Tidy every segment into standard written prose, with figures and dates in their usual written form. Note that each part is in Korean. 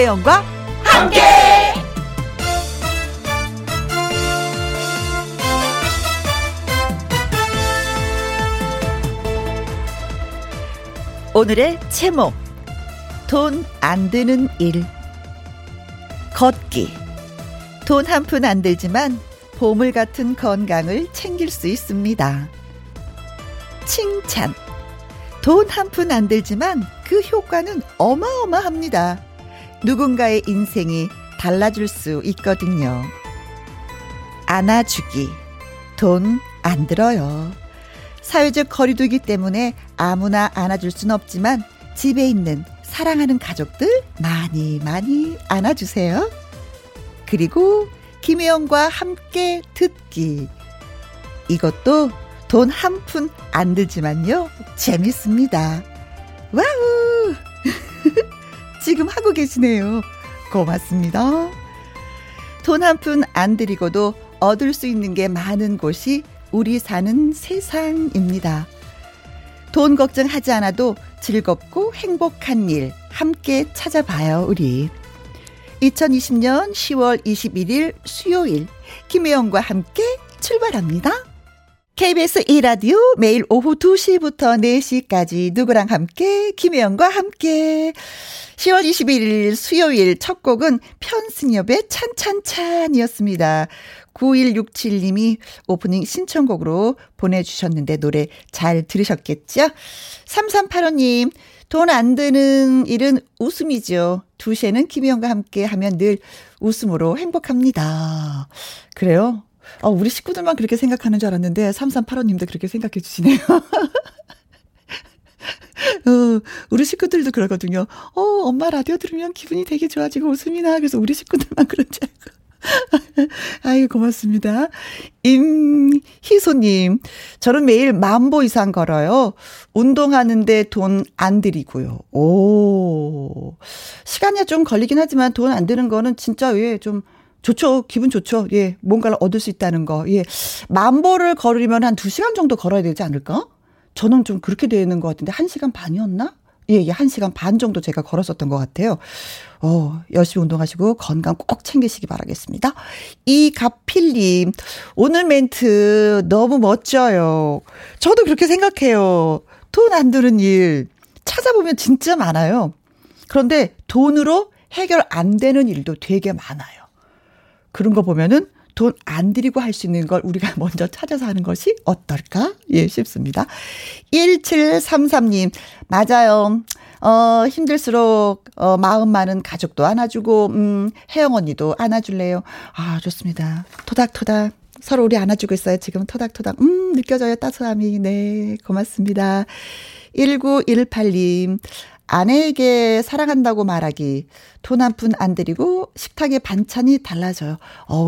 김혜영과 함께. 오늘의 제목, 돈 안 드는 일. 걷기. 돈 한 푼 안 들지만 보물 같은 건강을 챙길 수 있습니다. 칭찬. 돈 한 푼 안 들지만 그 효과는 어마어마합니다. 누군가의 인생이 달라질 수 있거든요. 안아주기. 돈 안 들어요. 사회적 거리두기 때문에 아무나 안아줄 순 없지만 집에 있는 사랑하는 가족들 많이 많이 안아주세요. 그리고 김혜영과 함께 듣기. 이것도 돈 한 푼 안 들지만요, 재밌습니다. 와우! 지금 하고 계시네요. 고맙습니다. 돈 한 푼 안 들이고도 얻을 수 있는 게 많은 곳이 우리 사는 세상입니다. 돈 걱정하지 않아도 즐겁고 행복한 일 함께 찾아봐요, 우리. 2020년 10월 21일 수요일, 김혜영과 함께 출발합니다. KBS E라디오 매일 오후 2시부터 4시까지 누구랑 함께, 김혜영과 함께. 10월 21일 수요일 첫 곡은 편승엽의 찬찬찬이었습니다. 9167님이 오프닝 신청곡으로 보내주셨는데 노래 잘 들으셨겠죠? 3385님, 돈 안 드는 일은 웃음이죠. 2시에는 김혜영과 함께 하면 늘 웃음으로 행복합니다. 그래요? 우리 식구들만 그렇게 생각하는 줄 알았는데 3385님도 그렇게 생각해 주시네요. 우리 식구들도 그러거든요. 엄마 라디오 들으면 기분이 되게 좋아지고 웃음이 나. 그래서 우리 식구들만 그런 줄 알고. 아이고, 고맙습니다. 임희소님, 저는 매일 10,000보 이상 걸어요. 운동하는데 돈 안 들이고요. 오, 시간이 좀 걸리긴 하지만 돈 안 드는 거는 진짜, 예, 좀 좋죠. 기분 좋죠. 예, 뭔가를 얻을 수 있다는 거. 예, 10,000보를 걸으면 한 2시간 정도 걸어야 되지 않을까? 저는 좀 그렇게 되는 것 같은데, 1시간 반이었나? 예, 1시간 반 정도 제가 걸었었던 것 같아요. 열심히 운동하시고 건강 꼭 챙기시기 바라겠습니다. 이가필님, 오늘 멘트 너무 멋져요. 저도 그렇게 생각해요. 돈 안 드는 일 찾아보면 진짜 많아요. 그런데 돈으로 해결 안 되는 일도 되게 많아요. 그런 거 보면은 돈 안 들이고 할 수 있는 걸 우리가 먼저 찾아서 하는 것이 어떨까? 예, 싶습니다. 1733님, 맞아요. 힘들수록, 마음 많은 가족도 안아주고, 혜영 언니도 안아줄래요. 아, 좋습니다. 토닥토닥. 서로 우리 안아주고 있어요. 지금 토닥토닥. 느껴져요. 따스함이. 네, 고맙습니다. 1918님, 아내에게 사랑한다고 말하기. 돈 한 푼 안 들이고 식탁에 반찬이 달라져요.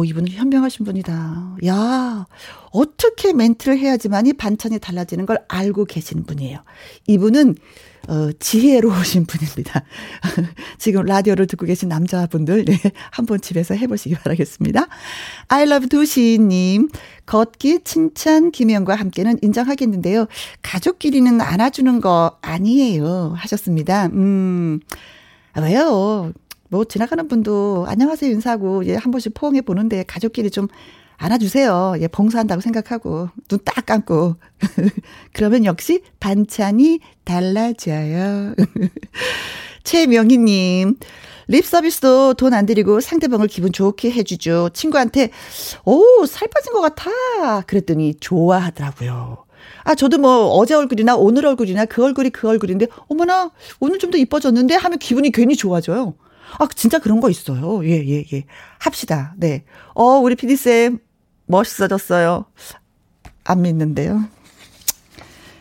이분 현명하신 분이다. 야, 어떻게 멘트를 해야지만 이 반찬이 달라지는 걸 알고 계신 분이에요. 이분은 지혜로우신 분입니다. 지금 라디오를 듣고 계신 남자분들, 네, 한번 집에서 해보시기 바라겠습니다. I love 도시님, 걷기 칭찬 김혜영과 함께는 인정하겠는데요, 가족끼리는 안아주는 거 아니에요, 하셨습니다. 왜요? 뭐 지나가는 분도 안녕하세요 인사하고, 예, 한 번씩 포옹해 보는데 가족끼리 좀 안아주세요. 예, 봉사한다고 생각하고 눈 딱 감고 그러면 역시 반찬이 달라져요. 최명희님, 립 서비스도 돈 안 들이고 상대방을 기분 좋게 해주죠. 친구한테 살 빠진 것 같아 그랬더니 좋아하더라고요. 아, 저도 뭐 어제 얼굴이나 오늘 얼굴이나 그 얼굴인데 어머나 오늘 좀 더 이뻐졌는데 하면 기분이 괜히 좋아져요. 아, 진짜 그런 거 있어요. 예, 예, 예. 합시다. 네. 우리 PD쌤, 멋있어졌어요. 안 믿는데요.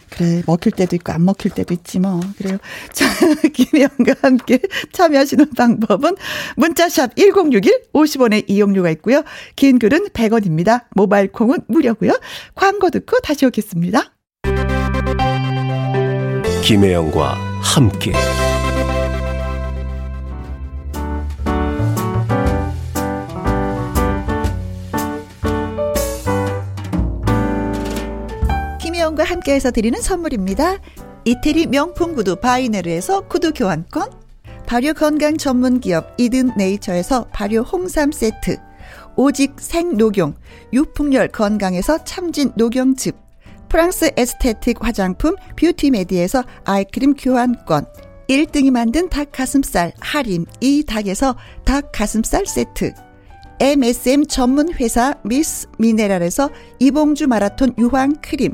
그래, 먹힐 때도 있고, 안 먹힐 때도 있지, 뭐. 그래요. 자, 김혜영과 함께 참여하시는 방법은 문자샵 1061, 50원의 이용료가 있고요. 긴 글은 100원입니다. 모바일 콩은 무료고요. 광고 듣고 다시 오겠습니다. 김혜영과 함께. 과 함께해서 드리는 선물입니다. 이태리 명품 구두 바이네르에서 구두 교환권, 발효 건강 전문 기업 이든 네이처에서 발효 홍삼 세트, 오직 생녹용 유풍열 건강에서 참진 녹용즙, 프랑스 에스테틱 화장품 뷰티메디에서 아이크림 교환권, 1등이 만든 닭가슴살 할인 이 닭에서 닭가슴살 세트, MSM 전문회사 미스 미네랄에서 이봉주 마라톤 유황 크림,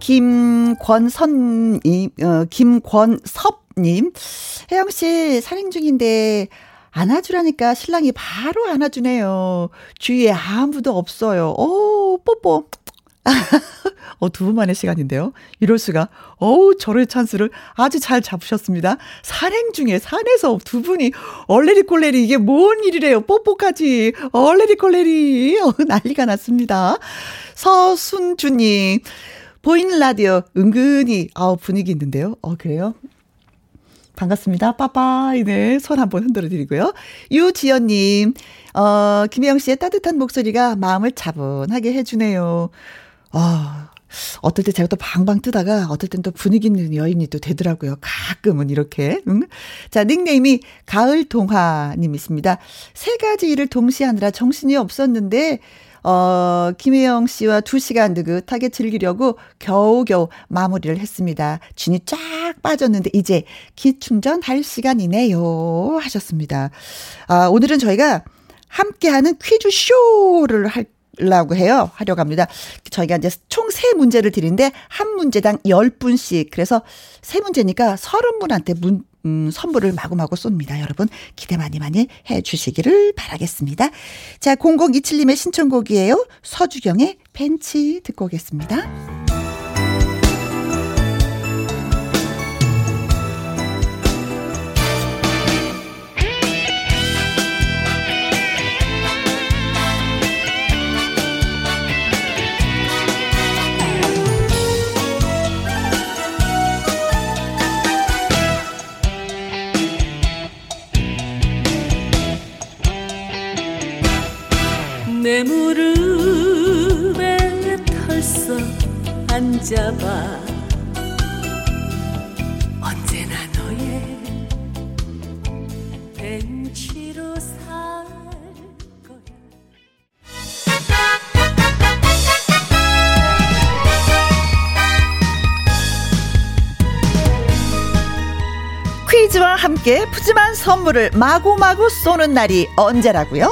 김권섭님, 혜영씨 산행 중인데 안아주라니까 신랑이 바로 안아주네요. 주위에 아무도 없어요. 오, 뽀뽀. 두 분만의 시간인데요. 이럴 수가. 저를 찬스를 아주 잘 잡으셨습니다. 산행 중에 산에서 두 분이 얼레리꼴레리, 이게 뭔 일이래요. 뽀뽀까지 얼레리꼴레리. 난리가 났습니다. 서순주님, 보이는 라디오 은근히 분위기 있는데요. 그래요? 반갑습니다. 빠빠이. 네, 손 한번 흔들어드리고요. 유지연님, 김혜영 씨의 따뜻한 목소리가 마음을 차분하게 해주네요. 어떨 때 제가 또 방방 뜨다가 어떨 땐 또 분위기 있는 여인이 또 되더라고요. 가끔은 이렇게. 자, 닉네임이 가을동화님이십니다. 세 가지 일을 동시에 하느라 정신이 없었는데 김혜영 씨와 2시간 느긋하게 즐기려고 겨우겨우 마무리를 했습니다. 진이 쫙 빠졌는데 이제 기충전할 시간이네요 하셨습니다. 오늘은 저희가 함께하는 퀴즈쇼를 하려고 해요. 하려고 합니다. 저희가 이제 총 3문제를 드리는데 한 문제당 10분씩, 그래서 3문제니까 30분한테 선물을 마구마구 쏩니다. 여러분 기대 많이 많이 해주시기를 바라겠습니다. 자, 0027님의 신청곡이에요. 서주경의 벤치 듣고 오겠습니다. 내 무릎에 털썩 앉아봐. 언제나 너의 벤치로 살 거야. 퀴즈와 함께 푸짐한 선물을 마구마구 쏘는 날이 언제라고요?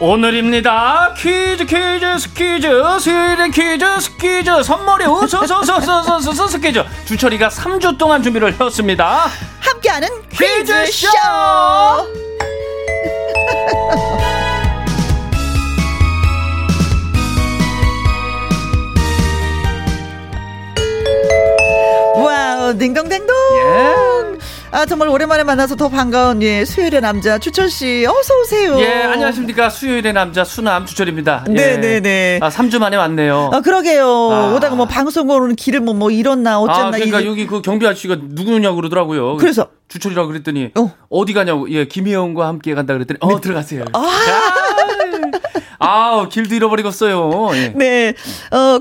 오늘입니다. 퀴즈 퀴즈 스퀴즈, 수요일엔 퀴즈 스퀴즈, 선물이 우수수수수수수 스퀴즈. 주철이가 3주 동안 준비를 했습니다. 함께하는 퀴즈쇼. 와우, 딩동댕동. 예. 정말 오랜만에 만나서 더 반가운, 예, 수요일의 남자 주철씨, 어서오세요. 예, 안녕하십니까. 수요일의 남자 수남 주철입니다. 예. 네네네. 3주 만에 왔네요. 그러게요. 오다가 뭐 방송으로 오는 길을 뭐 이렇나 어쨌나. 그러니까 여기 그 경비 아저씨가 누구냐고 그러더라고요. 그래서 주철이라고 그랬더니 어디 가냐고. 예, 김혜영과 함께 간다 그랬더니 들어가세요. 아우, 길도 잃어버리겠어요. 예. 네.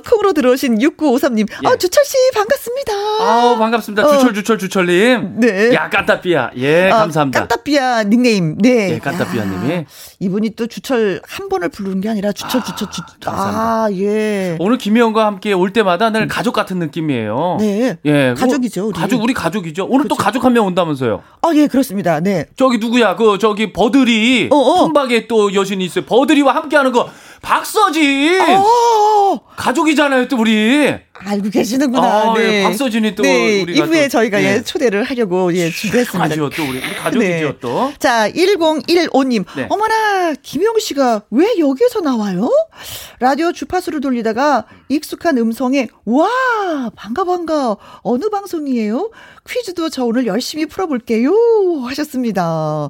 콩으로 들어오신 6953님. 예. 주철씨, 반갑습니다. 아우, 반갑습니다. 주철님. 네. 야, 깐따삐아. 예, 감사합니다. 깐따삐아 닉네임. 네. 예, 깐따삐아님이. 이분이 또 주철 한 번을 부르는 게 아니라 감사합니다. 예. 오늘 김혜영과 함께 올 때마다 늘 가족 같은 느낌이에요. 네. 예. 가족이죠. 우리 가족이죠. 오늘 그렇죠. 또 가족 한 명 온다면서요. 아, 예, 그렇습니다. 네. 저기 누구야? 저기 버들이. 품박에 또 여신이 있어요. 버들이와 함께 하는 거. 박서진! 가족이잖아요, 또 우리. 알고 계시는구나. 네. 박서진이 또 네. 우리가 이후에 저희가 초대를 하려고 준비했습니다. 아주 또 우리 가족이죠. 네. 또. 자, 1015님. 네. 어머나, 김영 씨가 왜 여기에서 나와요? 라디오 주파수를 돌리다가 익숙한 음성에 와, 반가. 어느 방송이에요? 퀴즈도 저 오늘 열심히 풀어볼게요. 하셨습니다.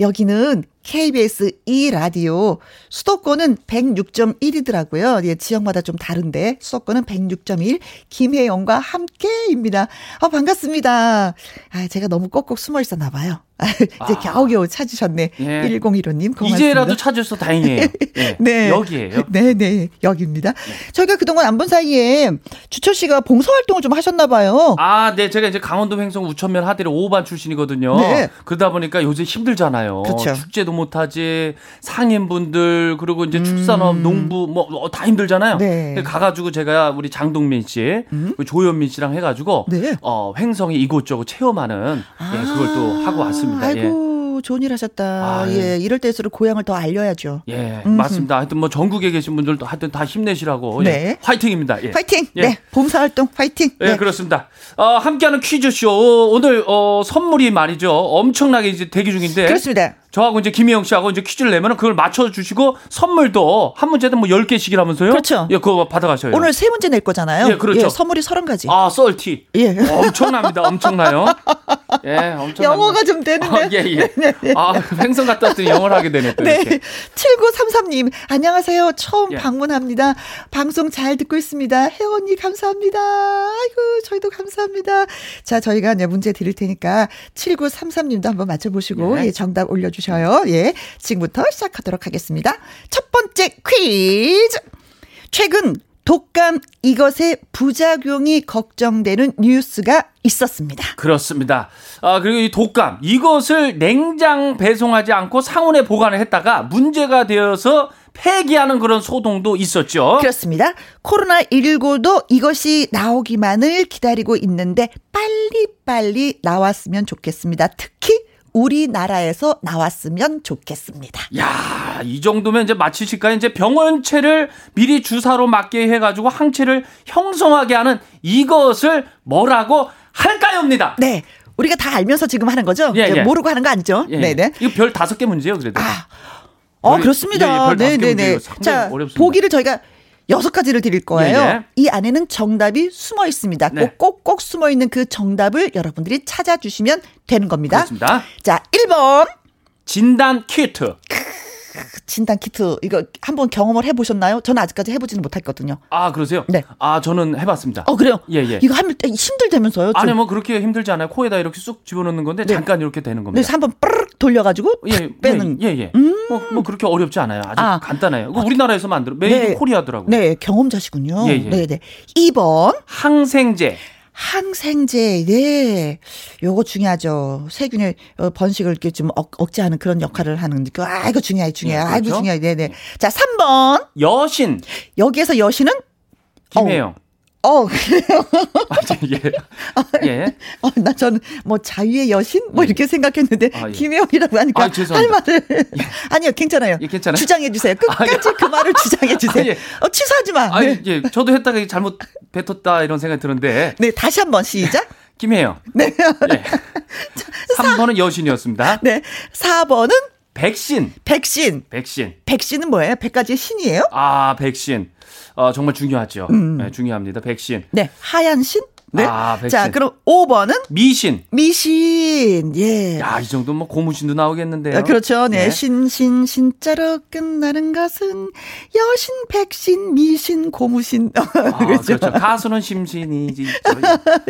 여기는 KBS E라디오. 수도권은 106.1이더라고요. 예, 지역마다 좀 다른데 수도권은 106.1 김혜영과 함께입니다. 반갑습니다. 제가 너무 꼭꼭 숨어있었나 봐요. 이제 겨우겨우 찾으셨네. 예. 1015님 고맙습니다. 이제라도 찾으셔서 다행이에요. 예. 네. 여기에요. 네네 여기입니다. 네. 저희가 그동안 안 본 사이에 주철 씨가 봉사활동을 좀 하셨나 봐요. 네. 제가 이제 강원도 횡성 우천면 하대로 5호반 출신이거든요. 네. 그러다 보니까 요새 힘들잖아요. 그렇죠. 축제도 못하지 상인분들 그리고 이제 축산업 농부 뭐 다 힘들잖아요. 네. 가가지고 제가 우리 장동민 씨 조현민 씨랑 해가지고 네. 횡성이 이곳저곳 체험하는 예, 그걸 또 하고 왔습니다. 아이고 예. 좋은 일 하셨다. 예. 이럴 때일수록 고향을 더 알려야죠. 예, 맞습니다. 하여튼 뭐 전국에 계신 분들도 하여튼 다 힘내시라고. 네, 예. 화이팅입니다. 예. 화이팅. 예. 네, 봉사활동 화이팅. 예, 네. 그렇습니다. 함께하는 퀴즈쇼 오늘 선물이 말이죠. 엄청나게 이제 대기 중인데. 그렇습니다. 저하고 이제 김혜영 씨하고 이제 퀴즈를 내면은 그걸 맞춰주시고 선물도 한 문제든 뭐 10개씩이라면서요? 그렇죠. 예, 그거 받아가셔요. 오늘 3문제 낼 거잖아요. 예, 그렇죠. 예, 선물이 30가지. 썰티. 예. 엄청납니다. 엄청나요. 예, 엄청. 영어가 좀 되는데. 네. 횡성 갔다 왔더니 영어를 하게 되네. 또 이렇게. 네. 7933님, 안녕하세요. 처음 방문합니다. 방송 잘 듣고 있습니다. 혜영 언니, 감사합니다. 아이고, 저희도 감사합니다. 자, 저희가 네, 문제 드릴 테니까 7933님도 한번 맞춰보시고, 예, 정답 올려주시고 저요. 예. 지금부터 시작하도록 하겠습니다. 첫 번째 퀴즈. 최근 독감 이것의 부작용이 걱정되는 뉴스가 있었습니다. 그렇습니다. 그리고 이 독감 이것을 냉장 배송하지 않고 상온에 보관을 했다가 문제가 되어서 폐기하는 그런 소동도 있었죠. 그렇습니다. 코로나19도 이것이 나오기만을 기다리고 있는데 빨리 나왔으면 좋겠습니다. 특히 우리나라에서 나왔으면 좋겠습니다. 야, 이 정도면 이제 마치실까요? 이제 병원체를 미리 주사로 맞게 해가지고 항체를 형성하게 하는 이것을 뭐라고 할까요입니다. 네, 우리가 다 알면서 지금 하는 거죠. 예. 모르고 하는 거 아니죠. 네네. 이거 별 5개 문제요, 그래도. 그렇습니다. 네네네. 자, 보기를 저희가 6가지를 드릴 거예요. 네네. 이 안에는 정답이 숨어 있습니다. 꼭꼭 숨어 있는 그 정답을 여러분들이 찾아주시면 되는 겁니다. 그렇습니다. 자, 1번. 진단 키트. 진단 키트. 이거 한번 경험을 해보셨나요? 저는 아직까지 해보지는 못했거든요. 그러세요? 네. 저는 해봤습니다. 그래요? 예. 이거 하면 힘들다면서요? 아니, 뭐 그렇게 힘들지 않아요. 코에다 이렇게 쑥 집어넣는 건데 네. 잠깐 이렇게 되는 겁니다. 그래서 한번 뿔 돌려가지고 빼는. 예. 뭐 그렇게 어렵지 않아요. 아주 간단해요. 우리나라에서 만들어. 메이드 코리아더라고요. 네. 경험자시군요. 예. 네. 2번. 항생제, 네. 요거 중요하죠. 세균의 번식을 이렇게 좀 억제하는 그런 역할을 하는 느낌. 이거 중요해요. 그렇죠? 아이고, 중요해요. 네네. 자, 3번. 여신. 여기에서 여신은? 김혜영. 그래요. 예. 나 저는 뭐 자유의 여신? 뭐 이렇게 생각했는데, 김혜영이라고 하니까. 죄송합니다. 할 말을. 예. 아니요, 괜찮아요. 예, 괜찮아요. 주장해주세요. 끝까지 그 말을 주장해주세요. 취소하지 마. 네. 저도 했다가 잘못 뱉었다 이런 생각이 드는데. 네, 다시 한번 시작. 김혜영. 네. 예. 3번은 여신이었습니다. 네. 4번은? 백신. 백신은 뭐예요? 100가지의 신이에요? 백신. 정말 중요하죠. 네, 중요합니다. 백신. 네, 하얀 신? 네. 아, 백신. 자, 그럼 5번은? 미신. 미신. 예. 야, 이 정도면 뭐 고무신도 나오겠는데요. 아, 그렇죠. 네. 네. 신신, 신자로 끝나는 것은 여신, 백신, 미신, 고무신. 아, 그렇죠. 그렇죠. 가수는 심신이지.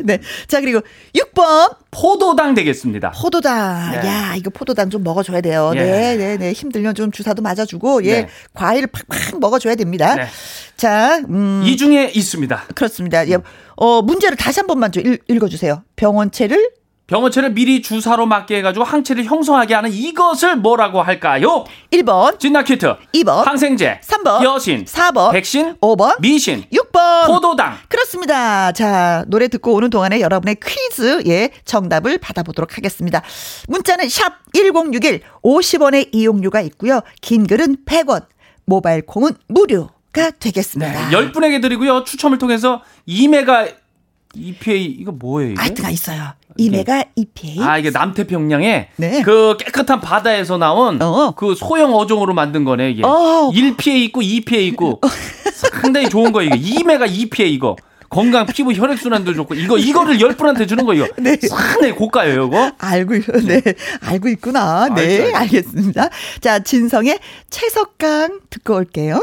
네. 자, 그리고 6번. 포도당 되겠습니다. 포도당. 네. 야, 이거 포도당 좀 먹어줘야 돼요. 예. 네, 네, 네. 힘들면 좀 주사도 맞아주고, 예. 네. 과일 팍팍 먹어줘야 됩니다. 네. 자, 이 중에 있습니다. 그렇습니다. 예. 문제를 다시 한 번만 좀 읽어주세요. 병원체를 미리 주사로 맞게 해가지고 항체를 형성하게 하는 이것을 뭐라고 할까요? 1번 진나키트, 2번 항생제, 3번 여신, 4번 백신, 5번 미신, 6번 포도당. 그렇습니다. 자, 노래 듣고 오는 동안에 여러분의 퀴즈, 예, 정답을 받아보도록 하겠습니다. 문자는 샵 1061, 50원의 이용료가 있고요. 긴 글은 100원, 모바일 콩은 무료가 되겠습니다. 네, 10분에게 드리고요. 추첨을 통해서 2메가 EPA, 이거 뭐예요? 아트가 있어요. 이메가 EPA. 아, 이게 남태평양의, 네, 그 깨끗한 바다에서 나온 그 소형 어종으로 만든 거네, 이게. 1PA 있고 2PA 있고. 상당히 좋은 거예요, 이게. 이메가 EPA 이거. 건강, 피부, 혈액순환도 좋고, 이거를 10분한테 주는 거, 이거. 네. 상당히 고가예요, 이거. 네. 알고 있구나. 네, 알겠습니다. 자, 진성의 채석강 듣고 올게요.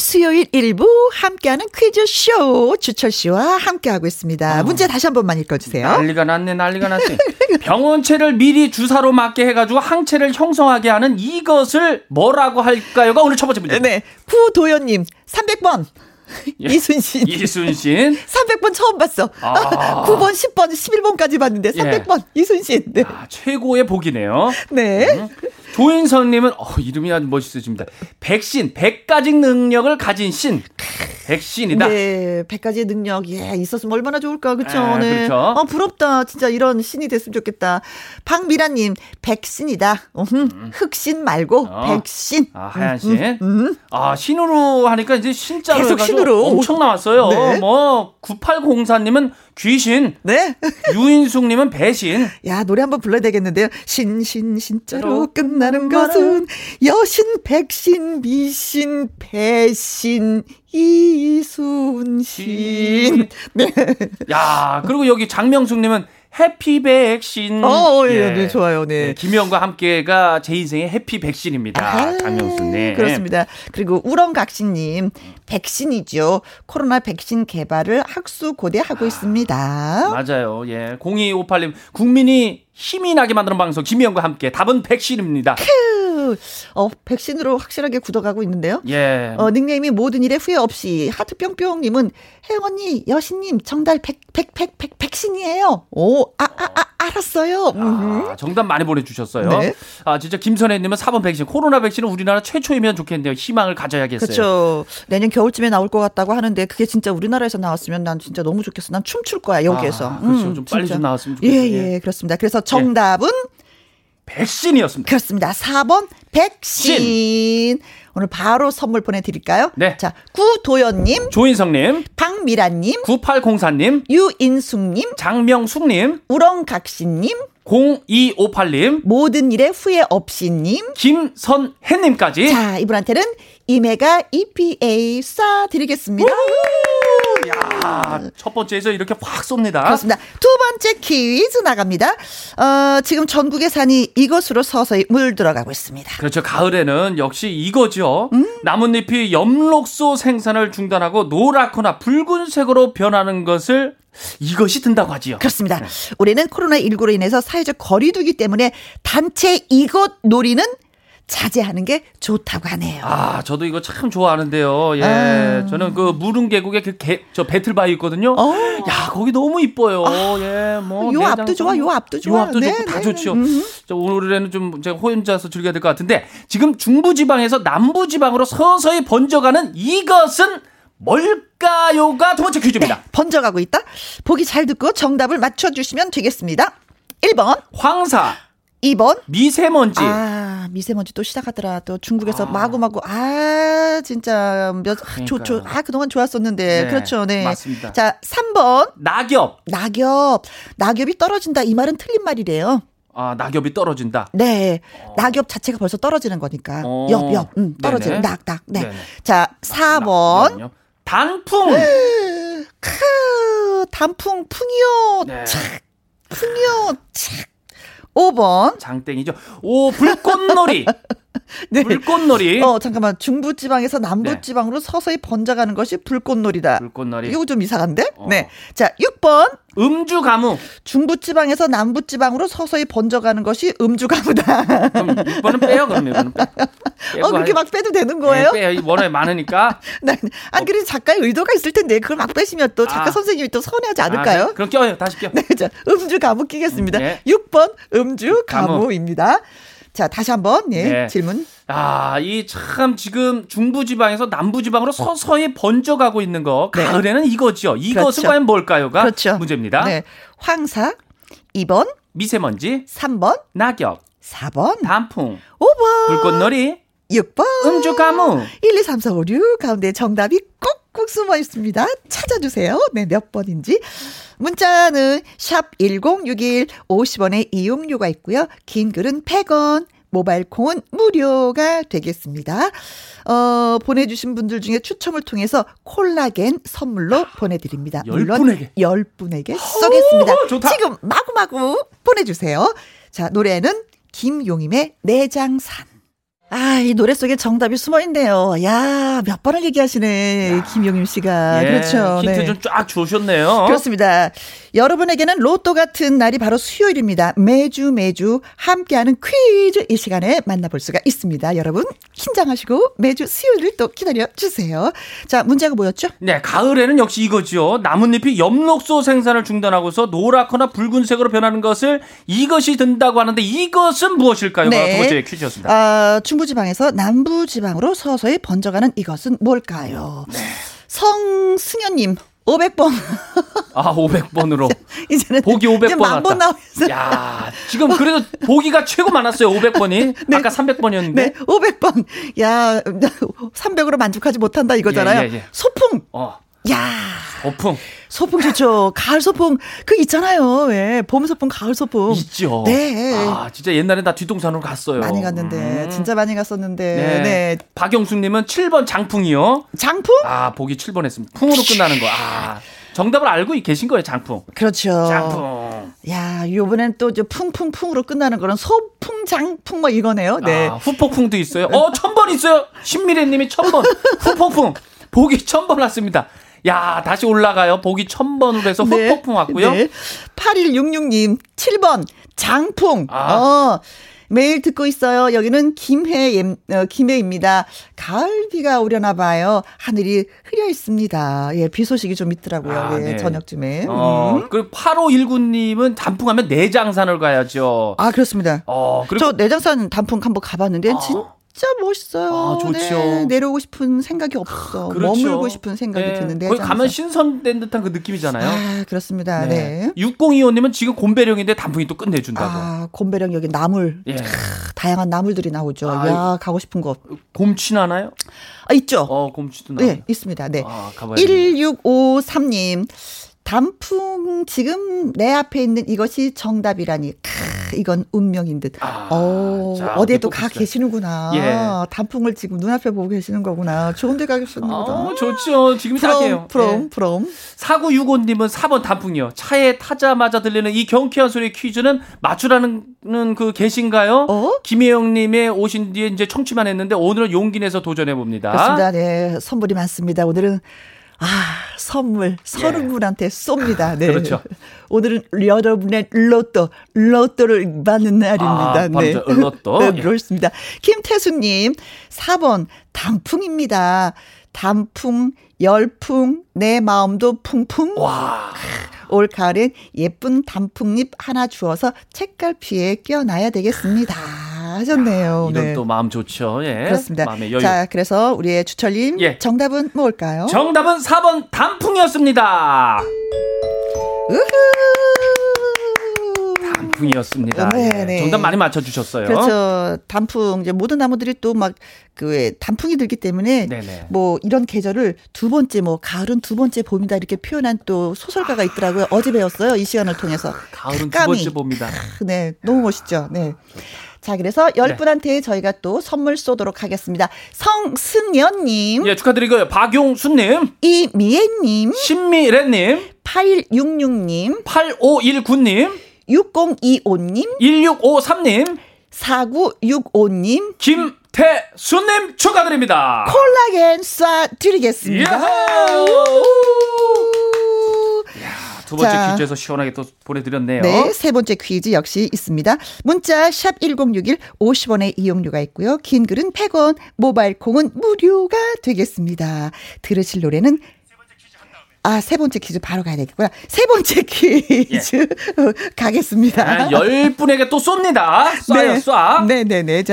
수요일 일부 함께하는 퀴즈쇼, 주철씨와 함께하고 있습니다. 문제 다시 한 번만 읽어주세요. 난리가 났네. 병원체를 미리 주사로 맞게 해가지고 항체를 형성하게 하는 이것을 뭐라고 할까요가 오늘 첫 번째 문제. 네, 구도연님 300번. 예. 이순신. 300번 처음 봤어. 9번, 10번, 11번까지 봤는데 300번, 예. 이순신. 네. 아, 최고의 복이네요. 네. 조인선님은 이름이 아주 멋있으십니다. 백신, 100가지 능력을 가진 신. 백신이다. 네, 100가지 능력, 예, 있었으면 얼마나 좋을까, 그렇죠? 아, 네. 그렇죠. 부럽다. 진짜 이런 신이 됐으면 좋겠다. 박미라님, 백신이다. 흑신 말고 백신. 아, 하얀 신. 아, 신으로 하니까 이제 신자로 계속 해가지고 신으로 엄청 나왔어요. 네. 뭐 9804님은 귀신. 네. 유인숙님은 배신. 야, 노래 한번 불러야 되겠는데요. 신신 신자로 끝나는 것은 여신, 백신, 미신, 배신. 이순신. 네. 야, 그리고 여기 장명숙님은 해피 백신. 예, 네, 좋아요. 네. 네, 김혜영과 함께가 제 인생의 해피 백신입니다. 아, 장명숙님. 네. 그렇습니다. 그리고 우렁각신님, 백신이죠. 코로나 백신 개발을 학수고대하고 있습니다. 맞아요. 예. 0258님, 국민이 힘이 나게 만드는 방송 김혜영과 함께 답은 백신입니다. 백신으로 확실하게 굳어가고 있는데요. 예. 닉네임이 모든 일에 후회 없이 하트 뿅뿅님은 혜영 언니, 여신님 정답 백신이에요. 알았어요. 정답 많이 보내주셨어요. 네. 아, 진짜 김선혜님은 4번 백신. 코로나 백신은 우리나라 최초이면 좋겠는데요. 희망을 가져야겠어요. 그렇죠. 내년 겨울쯤에 나올 것 같다고 하는데 그게 진짜 우리나라에서 나왔으면 난 진짜 너무 좋겠어. 난 춤출 거야, 여기에서. 그렇죠. 좀 빨리 진짜. 좀 나왔으면 좋겠어요. 예, 그렇습니다. 그래서 정답은 백신이었습니다. 그렇습니다. 4번 백신. 오늘 바로 선물 보내드릴까요? 네. 자, 구도연님, 조인성님, 박미란님, 9804님, 유인숙님, 장명숙님, 우렁각신님, 0258님, 모든 일에 후회 없이님, 김선혜님까지. 자, 이분한테는 이메가 EPA 쏴드리겠습니다. 야, 첫 번째에서 이렇게 확 쏩니다. 그렇습니다. 두 번째 퀴즈 나갑니다. 지금 전국의 산이 이것으로 서서히 물들어가고 있습니다. 그렇죠. 가을에는 역시 이거죠. 나뭇잎이 엽록소 생산을 중단하고 노랗거나 붉은색으로 변하는 것을 이것이 든다고 하지요. 그렇습니다. 네. 올해는 코로나19로 인해서 사회적 거리두기 때문에 단체 이것 놀이는 자제하는 게 좋다고 하네요. 아, 저도 이거 참 좋아하는데요. 예, 아. 저는 그 무릉 계곡에 그 저 배틀바위 있거든요. 어. 야, 거기 너무 이뻐요. 아. 예, 뭐 요 앞도 좋아, 요 앞도 좋아, 요 앞도 네, 좋고 네, 다 네. 좋죠. 저 오늘에는 좀 제가 혼자서 즐겨야 될 것 같은데 지금 중부지방에서 남부지방으로 서서히 번져가는 이것은 뭘까요가 두 번째 퀴즈입니다. 네, 번져가고 있다. 보기 잘 듣고 정답을 맞춰주시면 되겠습니다. 1번 황사, 2번 미세먼지. 아, 미세먼지 또 시작하더라. 또 중국에서 마구마구 진짜 그동안 좋았었는데. 네, 그렇죠. 네. 맞습니다. 자, 3번 낙엽. 낙엽이 떨어진다. 이 말은 틀린 말이래요. 아, 낙엽이 떨어진다. 네. 낙엽 자체가 벌써 떨어지는 거니까. 떨어지는 낙. 네. 네네. 자, 4번. 단풍. 단풍 풍이요. 네. 착. 풍이요. 착. 5번. 장땡이죠. 오, 불꽃놀이. 네. 불꽃놀이. 잠깐만. 중부지방에서 남부지방으로 네. 서서히 번져가는 것이 불꽃놀이다. 불꽃놀이. 이거 좀 이상한데? 네. 자, 6번. 음주가무. 중부지방에서 남부지방으로 서서히 번져가는 것이 음주가무다. 그럼 6번은 빼요, 그럼 이거는. 그렇게 막 빼도 되는 거예요? 네, 빼요. 워낙에 많으니까. 그래도 작가의 의도가 있을 텐데, 그걸 막 빼시면 또 작가 선생님이 또 서운해하지 않을까요? 네. 그럼 껴요. 다시 껴요. 네, 자, 음주가무 끼겠습니다. 네. 6번 음주가무입니다. 자, 다시 한번 질문. 아, 이 참 지금 중부지방에서 남부지방으로 서서히 번져가고 있는 거. 네. 가을에는 이거죠. 이것은 과연 뭘까요가 문제입니다. 네. 황사, 2번 미세먼지, 3번 낙엽, 4번 단풍, 5번 불꽃놀이, 6번 음주가무. 1, 2, 3, 4, 5, 6 가운데 정답이 꾹꾹 숨어 있습니다. 찾아주세요. 네, 몇 번인지. 문자는 샵 1061, 50원의 이용료가 있고요. 긴 글은 100원, 모바일 콩은 무료가 되겠습니다. 보내주신 분들 중에 추첨을 통해서 콜라겐 선물로 보내드립니다. 10분에게 쏘겠습니다. 지금 마구마구 보내주세요. 자, 노래는 김용임의 내장산. 아, 이 노래 속에 정답이 숨어있네요. 야, 몇 번을 얘기하시네, 김용임 씨가. 예, 그렇죠. 힌트 좀 쫙 주셨네요. 그렇습니다. 여러분에게는 로또 같은 날이 바로 수요일입니다. 매주 함께하는 퀴즈 이 시간에 만나볼 수가 있습니다. 여러분, 긴장하시고 매주 수요일을 또 기다려주세요. 자, 문제가 뭐였죠? 네, 가을에는 역시 이거죠. 나뭇잎이 엽록소 생산을 중단하고서 노랗거나 붉은색으로 변하는 것을 이것이 된다고 하는데 이것은 무엇일까요? 네. 두 번째 퀴즈였습니다. 중부지방에서 남부지방으로 서서히 번져가는 이것은 뭘까요? 네. 성승현님 500번. 아, 500번으로. 이제는 보기 500번 만번 나오면서. 야, 지금 그래도 보기가 최고 많았어요. 500번이. 네. 아까 300번이었는데. 네, 500번. 야, 300으로 만족하지 못한다 이거잖아요. 소풍. 야, 소풍 좋죠. 가을 소풍 그 있잖아요. 왜 봄 소풍, 가을 소풍 있죠. 네. 아, 진짜 옛날에 나 뒷동산으로 갔어요. 많이 갔는데, 진짜 많이 갔었는데. 네. 네. 박영숙님은 7번 장풍이요. 장풍? 아, 보기 7번 했습니다. 풍으로 끝나는 거. 아, 정답을 알고 계신 거예요, 장풍. 그렇죠. 장풍. 야, 이번엔 또 풍풍풍으로 끝나는 거는 소풍, 장풍 뭐 이거네요. 네. 아, 후폭풍도 있어요. 1000번 있어요. 신미래님이 1000번. 후폭풍 보기 1000번 났습니다. 야, 다시 올라가요. 보기 1000번으로 해서 흑폭풍 왔고요. 네. 8166님 7번 장풍. 매일 듣고 있어요. 여기는 김해입니다. 가을비가 오려나 봐요. 하늘이 흐려 있습니다. 예, 비 소식이 좀 있더라고요. 아, 예, 네. 저녁쯤에. 그리고 8519님은 단풍하면 내장산을 가야죠. 아, 그렇습니다. 그리고... 저 내장산 단풍 한번 가봤는데 진짜 멋있어요. 아, 좋죠. 네, 내려오고 싶은 생각이 없어. 그렇죠. 머물고 싶은 생각이 드는데. 거기 가면 신선된 듯한 그 느낌이잖아요. 아, 그렇습니다. 네. 6025님은 지금 곤배령인데 단풍이 또 끝내준다고. 아, 곤배령 여기 나물. 예. 다양한 나물들이 나오죠. 야, 가고 싶은 곳. 곰치 나나요? 아, 있죠. 곰치도 나와요. 네, 있습니다. 네. 아, 가봐야죠. 1653님. 단풍 지금 내 앞에 있는 이것이 정답이라니. 이건 운명인 듯. 어디에도 가 계시는구나. 예. 단풍을 지금 눈앞에 보고 계시는 거구나. 좋은 데 가 계시는 거다. 좋죠. 지금이 딱이에요. 프롬. 4965님은 4번 단풍이요. 차에 타자마자 들리는 이 경쾌한 소리 퀴즈는 맞추라는 그 계신가요? 김혜영님의 오신 뒤에 이제 청취만 했는데 오늘은 용기 내서 도전해봅니다. 그렇습니다. 네. 선물이 많습니다. 오늘은 선물 30분한테 쏩니다. 네. 그렇죠. 오늘은 여러분의 로또를 받는 날입니다. 먼저 로또. 네, 그렇습니다. 김태수님 4번 단풍입니다. 단풍, 열풍, 내 마음도 풍풍. 와. 올 가을엔 예쁜 단풍잎 하나 주워서 책갈피에 끼워놔야 되겠습니다. 하셨네요. 이건 네. 또 마음 좋죠. 예. 그렇습니다. 마음의 여유. 자, 그래서 우리의 주철님 예. 정답은 뭘까요? 정답은 4번 단풍이었습니다. 우후. 단풍이었습니다. 네. 정답 많이 맞춰주셨어요. 그렇죠. 단풍 이제 모든 나무들이 또 막 그 단풍이 들기 때문에 네네. 뭐 이런 계절을 두 번째 뭐 가을은 두 번째 봄이다 이렇게 표현한 또 소설가가 있더라고요. 어제 배웠어요. 이 시간을 통해서. 가을은 두 번째 봄이다. 네, 너무 멋있죠. 네. 좋다. 자, 그래서 10분한테 네. 저희가 또 선물 쏘도록 하겠습니다. 성승연님. 예, 축하드리고요. 박용수님. 이미애님. 신미래님. 8166님. 8519님. 6025님. 1653님. 4965님. 김태수님 축하드립니다. 콜라겐 쏴드리겠습니다. 두 번째 자, 퀴즈에서 시원하게 또 보내드렸네요. 네, 세 번째 퀴즈 역시 있습니다. 문자 샵 1061 50원의 이용료가 있고요. 긴 글은 100원, 모바일 콩은 무료가 되겠습니다. 들으실 노래는 세 번째 퀴즈 바로 가야 되겠구나. 세 번째 퀴즈 예. 가겠습니다. 아, 10분에게 또 쏩니다. 쏴요, 쏴. 네네네.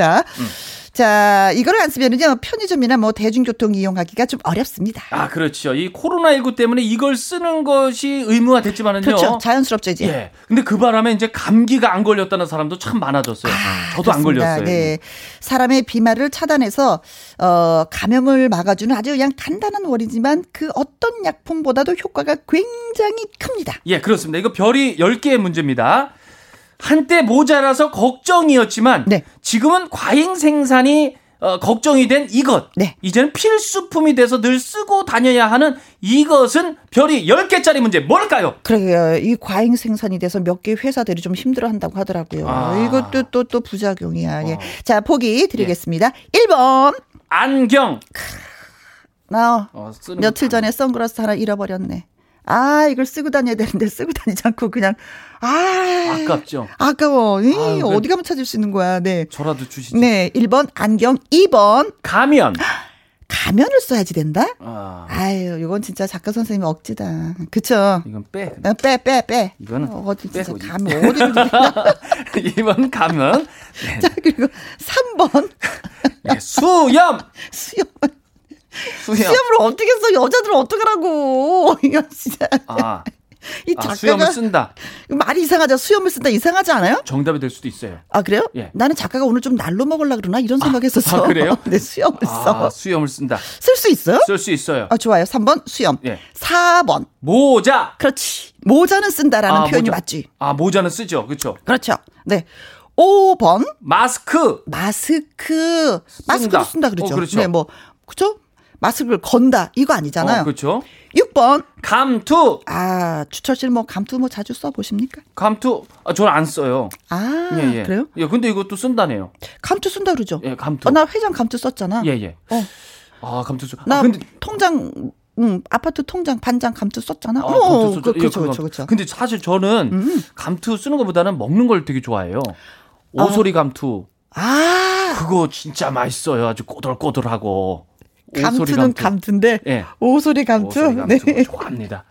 자, 이걸 안 쓰면은요, 편의점이나 뭐 대중교통 이용하기가 좀 어렵습니다. 아, 그렇죠. 이 코로나19 때문에 이걸 쓰는 것이 의무화 됐지만은요. 그렇죠. 자연스럽죠, 이제. 예. 근데 그 바람에 이제 감기가 안 걸렸다는 사람도 참 많아졌어요. 저도 그렇습니다. 안 걸렸어요. 네. 사람의 비말을 차단해서, 감염을 막아주는 아주 그냥 간단한 원이지만 그 어떤 약품보다도 효과가 굉장히 큽니다. 예, 그렇습니다. 이거 별이 10개의 문제입니다. 한때 모자라서 걱정이었지만 네. 지금은 과잉 생산이 걱정이 된 이것 네. 이제는 필수품이 돼서 늘 쓰고 다녀야 하는 이것은 별이 10개짜리 문제 뭘까요? 그러게요. 이 과잉 생산이 돼서 몇 개 회사들이 좀 힘들어한다고 하더라고요. 이것도 또 부작용이야. 예. 자, 보기 드리겠습니다. 예. 1번 안경. 나 며칠 전에 선글라스 하나 잃어버렸네. 이걸 쓰고 다녀야 되는데 쓰고 다니지 않고 그냥 아깝죠. 아까워. 어디 가면 찾을 수 있는 거야. 네. 저라도 주시죠. 네. 1번 안경, 2번 가면. 가면을 써야지 된다? 아유, 이건 진짜 작가 선생님이 억지다. 그쵸? 이건 빼. 빼. 이거는 어디 빼. 가면 어디로 이번 가면. 네. 자, 그리고 3번. 네, 수염. 수염을 어떻게 써? 여자들은 어떡하라고. 이거 진짜. 이 작가가 수염을 쓴다. 말이 이상하죠. 수염을 쓴다. 이상하지 않아요? 정답이 될 수도 있어요. 그래요? 예. 나는 작가가 오늘 좀 날로 먹으려고 그러나? 이런 생각했었어. 그래요? 네, 수염을 써. 수염을 쓴다. 쓸 수 있어요? 쓸 수 있어요. 좋아요. 3번 수염. 예. 4번. 모자. 그렇지. 모자는 쓴다라는 표현이 모자. 맞지. 모자는 쓰죠. 그렇죠. 네. 5번. 마스크. 쓴다. 마스크도 쓴다 그러죠. 그렇죠. 네, 뭐. 그렇죠? 마스크를 건다 이거 아니잖아요. 그렇죠. 6번 감투. 주철 씨 뭐 감투 뭐 자주 써 보십니까? 감투 저는 안 써요. 예. 그래요? 예, 근데 이것도 쓴다네요. 감투 쓴다 그러죠. 예, 감투. 나 회장 감투 썼잖아. 예. 감투 써. 나 근데 통장 아파트 통장 반장 감투 썼잖아. 그렇죠. 근데 사실 저는 감투 쓰는 것보다는 먹는 걸 되게 좋아해요. 오소리 감투. 그거 진짜 맛있어요. 아주 꼬들꼬들하고. 감투는 감투인데 네. 오소리 감투. 네. 좋아합니다.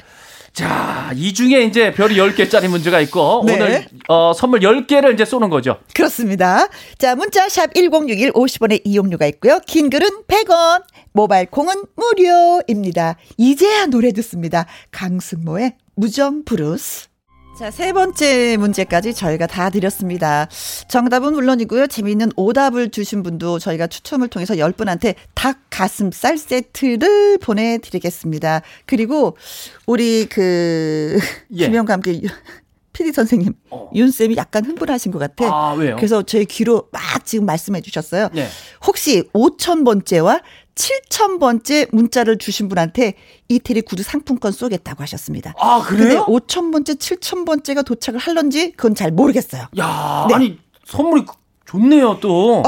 자, 이 중에 이제 별이 10개짜리 문제가 있고 네. 오늘 선물 10개를 이제 쏘는 거죠. 그렇습니다. 자, 문자 샵 1061 50원의 이용료가 있고요. 긴 글은 100원, 모바일 콩은 무료입니다. 이제야 노래 듣습니다. 강승모의 무정 브루스. 자, 세 번째 문제까지 저희가 다 드렸습니다. 정답은 물론이고요. 재미있는 오답을 주신 분도 저희가 추첨을 통해서 10분한테 닭 가슴살 세트를 보내드리겠습니다. 그리고 우리 김혜영과 함께 PD 선생님, 윤쌤이 약간 흥분하신 것 같아. 왜요? 그래서 제 귀로 막 지금 말씀해 주셨어요. 네. 혹시 5,000번째와 7,000번째 문자를 주신 분한테 이태리 구두 상품권 쏘겠다고 하셨습니다. 그래요? 근데 5,000번째, 7,000번째가 도착을 할런지 그건 잘 모르겠어요. 야, 네. 아니 선물이 좋네요 또.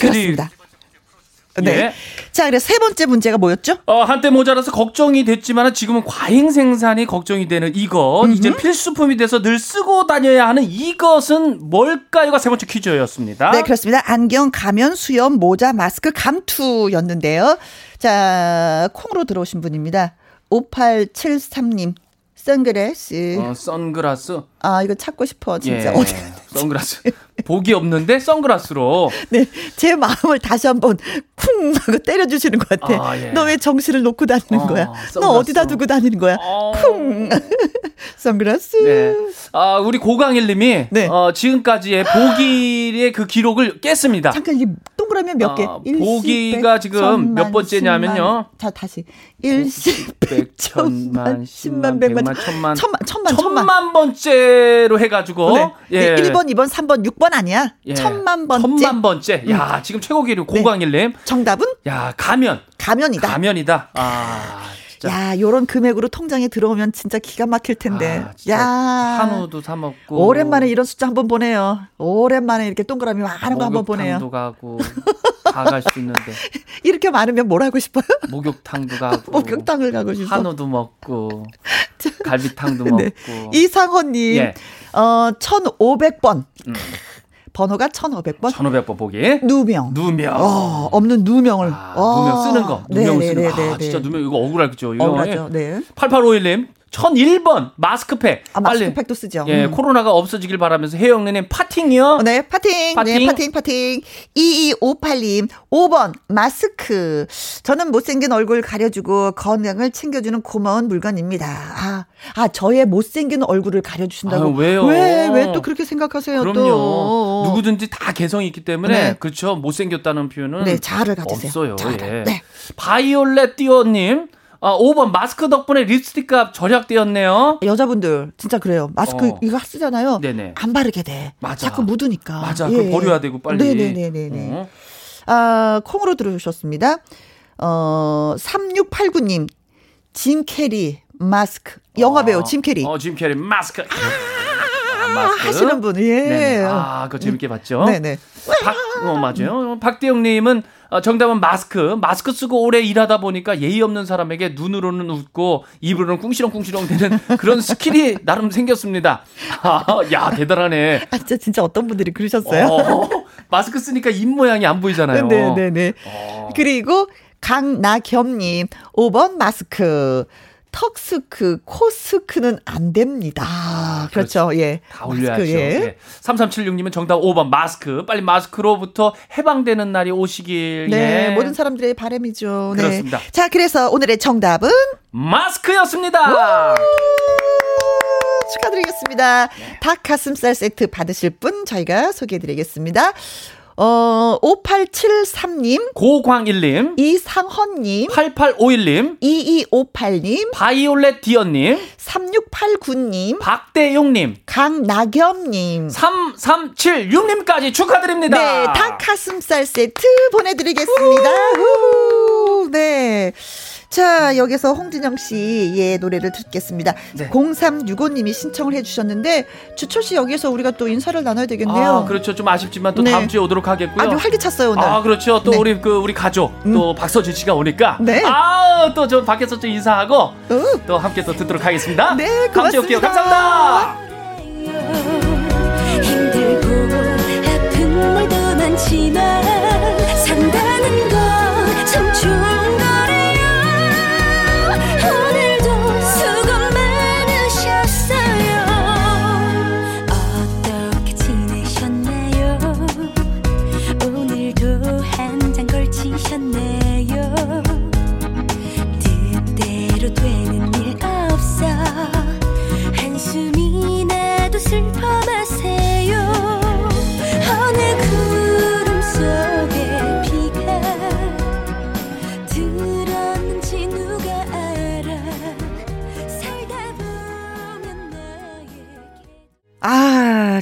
그렇습니다. 네. 예. 자, 그래서 세 번째 문제가 뭐였죠? 한때 모자라서 걱정이 됐지만 지금은 과잉 생산이 걱정이 되는 이것. 이제 필수품이 돼서 늘 쓰고 다녀야 하는 이것은 뭘까요?가 세 번째 퀴즈였습니다. 네, 그렇습니다. 안경, 가면, 수염, 모자, 마스크, 감투였는데요. 자, 콩으로 들어오신 분입니다. 5873님. 선글라스. 선글라스. 아, 이거 찾고 싶어, 진짜. 예. 선글라스. 복이 없는데 선글라스로. 네, 제 마음을 다시 한번 쿵 하고 때려주시는 것 같아. 아, 예. 너 왜 정신을 놓고 다니는 거야? 선글라스. 너 어디다 두고 다니는 거야? 쿵. 선글라스. 네. 아, 우리 고강일님이 네. 지금까지의 보기의 그 기록을 깼습니다. 잠깐 이게 동그라미 몇 개? 보기가 지금 몇 번째냐면요. 자, 다시. 1십, 100, 1000만, 10만, 100만, 1000만, 1000만 번째로 해가지고. 네. 예. 네, 1번, 2번, 3번, 6번 아니야. 예. 1000만 번째. 야, 지금 최고 기록 고광일님. 네. 정답은? 야, 가면이다. 아. 야, 요런 금액으로 통장에 들어오면 진짜 기가 막힐 텐데. 아, 야, 한우도 사 먹고. 오랜만에 이런 숫자 한번 보내요. 오랜만에 이렇게 동그라미 많은 거 한번 보내요. 목욕탕도 가고 다 갈 수 있는데. 이렇게 많으면 뭘 하고 싶어요? 목욕탕도 가고. 목욕탕을 가고 싶어. 한우도 먹고 갈비탕도 먹고. 네. 이상헌님, 예. 1,500번. 번호가 1,500번. 1,500번 보기. 누명. 없는 누명을. 아, 누명 쓰는 거. 아, 진짜 누명 이거 억울하겠죠. 이거. 억울하죠. 네. 8851님. 1001번 마스크팩. 아, 마스크팩도 쓰죠. 예, 코로나가 없어지길 바라면서 혜영님 파팅이요. 네, 파팅. 네, 파팅. 2258님 5번 마스크. 저는 못생긴 얼굴 가려주고 건강을 챙겨주는 고마운 물건입니다. 아, 저의 못생긴 얼굴을 가려주신다고. 아, 왜요? 왜 또 그렇게 생각하세요? 그럼요. 또. 누구든지 다 개성이 있기 때문에 네. 그렇죠. 못생겼다는 표현은 네, 자아를 가지세요. 없어요. 예. 네. 바이올렛 띠오님. 5번 마스크 덕분에 립스틱 값 절약되었네요. 여자분들 진짜 그래요. 마스크 이거 쓰잖아요. 네네. 안 바르게 돼. 맞아. 자꾸 묻으니까. 맞아. 예. 그거 버려야 되고 빨리. 네네네네. 콩으로 들어주셨습니다. 3689님 짐 캐리 마스크. 영화배우 짐 캐리. 짐 캐리 마스크. 마스크. 하시는 분. 예. 네네. 아, 그거 재밌게 봤죠. 네네. 맞아요. 박대영님은 정답은 마스크. 마스크 쓰고 오래 일하다 보니까 예의 없는 사람에게 눈으로는 웃고 입으로는 꿍시렁꿍시렁 되는 그런 스킬이 나름 생겼습니다. 야, 대단하네. 아, 진짜 어떤 분들이 그러셨어요? 마스크 쓰니까 입 모양이 안 보이잖아요. 네네네. 그리고 강나겸님 5번 마스크. 턱스크, 코스크는 안 됩니다. 그렇죠. 예. 다 올려야죠. 마스크, 예. 예. 3376님은 정답 5번 마스크. 빨리 마스크로부터 해방되는 날이 오시길. 네. 예. 모든 사람들의 바람이죠. 그렇습니다. 네. 자, 그래서 오늘의 정답은 마스크였습니다. 축하드리겠습니다. 네. 닭 가슴살 세트 받으실 분 저희가 소개해드리겠습니다. 5873님, 고광일님, 이상헌님, 8851님, 2258님, 바이올렛 디언님, 3689님, 박대용님, 강나겸님, 3376님까지 축하드립니다. 네, 닭 가슴살 세트 보내드리겠습니다. 우후. 네. 자, 여기서 홍진영 씨의 노래를 듣겠습니다. 네. 0365님이 신청을 해주셨는데 주철 씨 여기에서 우리가 또 인사를 나눠야 되겠네요. 아, 그렇죠. 좀 아쉽지만 또 네. 다음 주에 오도록 하겠고요. 아주 활기찼어요 오늘. 아, 그렇죠. 또 네. 우리 가족 또 박서진 씨가 오니까 네. 아, 또 저 밖에서 좀 인사하고 또 함께 또 듣도록 하겠습니다. 네, 고맙습니다. 다음 주에 올게요. 감사합니다.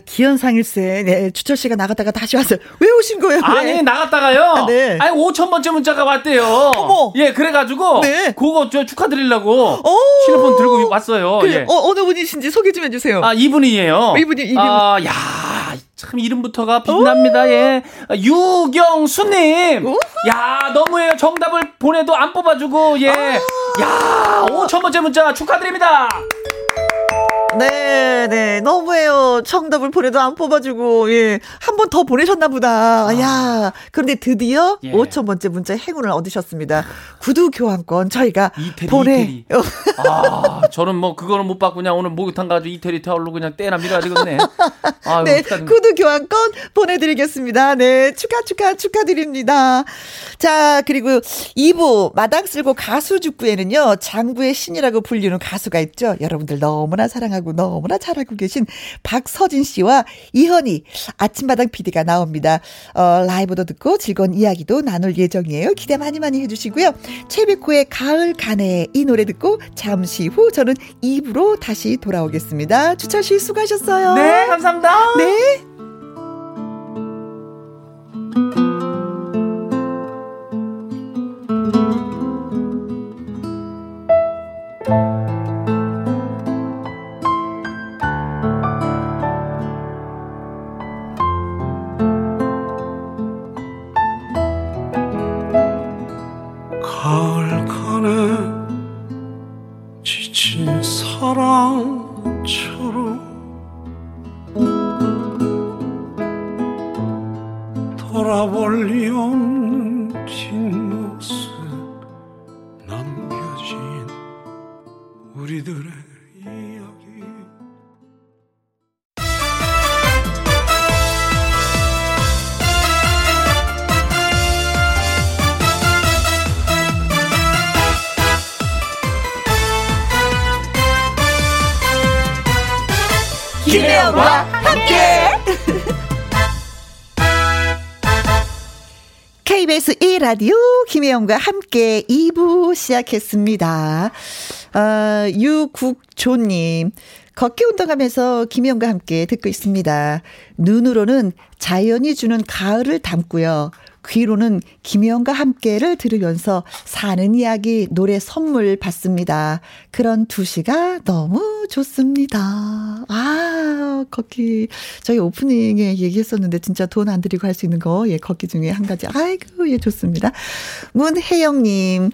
기현상일세. 네, 주철 씨가 나갔다가 다시 왔어요. 왜 오신 거예요? 왜? 아니, 나갔다가요. 아, 네. 아니, 5,000번째 문자가 왔대요. 어머. 예, 그래가지고. 네. 그거 저 축하드리려고. 실폰 들고 왔어요. 그래. 예. 어느 분이신지 소개 좀 해주세요. 아, 이분이에요. 이분이요. 야. 참 이름부터가 빛납니다. 예. 유경수님. 야, 너무해요. 정답을 보내도 안 뽑아주고. 예. 야, 5,000번째 문자 축하드립니다. 네, 네. 너무해요. 정답을 보내도 안 뽑아주고, 예. 한 번 더 보내셨나 보다. 아. 야. 그런데 드디어 예. 5,000번째 문자의 행운을 얻으셨습니다. 구두 교환권 저희가 이태리, 보내. 이태리. 아, 저는 뭐, 그거는 못 받고 그냥 오늘 목욕탕 가가지고 이태리 타올로 그냥 때나 밀어야 되겠네. 아유, 네. 구두 교환권 보내드리겠습니다. 네. 축하드립니다. 자, 그리고 2부 마당 쓸고 가수 축구에는요, 장구의 신이라고 불리는 가수가 있죠. 여러분들 너무나 사랑하고 너무나 잘 알고 계신 박서진 씨와 이현희 아침마당 PD가 나옵니다. 라이브도 듣고 즐거운 이야기도 나눌 예정이에요. 기대 많이 해주시고요. 최백호의 가을 가네 이 노래 듣고 잠시 후 저는 2부로 다시 돌아오겠습니다. 주철 씨 수고하셨어요. 네, 감사합니다. 네. 김혜영과 함께 KBS E라디오 김혜영과 함께 2부 시작했습니다. 유국조님 걷기 운동하면서 김혜영과 함께 듣고 있습니다. 눈으로는 자연이 주는 가을을 담고요. 귀로는 김혜영과 함께를 들으면서 사는 이야기 노래 선물 받습니다. 그런 2시가 너무 좋습니다. 아, 걷기. 저희 오프닝에 얘기했었는데 진짜 돈 안 드리고 할 수 있는 거, 예, 걷기 중에 한 가지. 아이고, 예, 좋습니다. 문혜영님.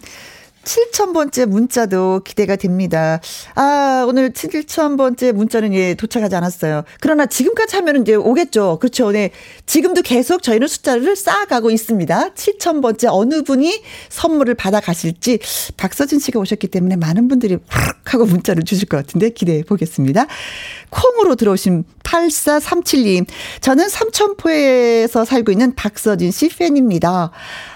7,000번째 문자도 기대가 됩니다. 아, 오늘 7,000번째 문자는 예, 도착하지 않았어요. 그러나 지금까지 하면 이제 오겠죠. 그렇죠. 네. 지금도 계속 저희는 숫자를 쌓아가고 있습니다. 7,000번째 어느 분이 선물을 받아가실지 박서진 씨가 오셨기 때문에 많은 분들이 확 하고 문자를 주실 것 같은데 기대해 보겠습니다. 콩으로 들어오신 8437님. 저는 삼천포에서 살고 있는 박서진 씨 팬입니다.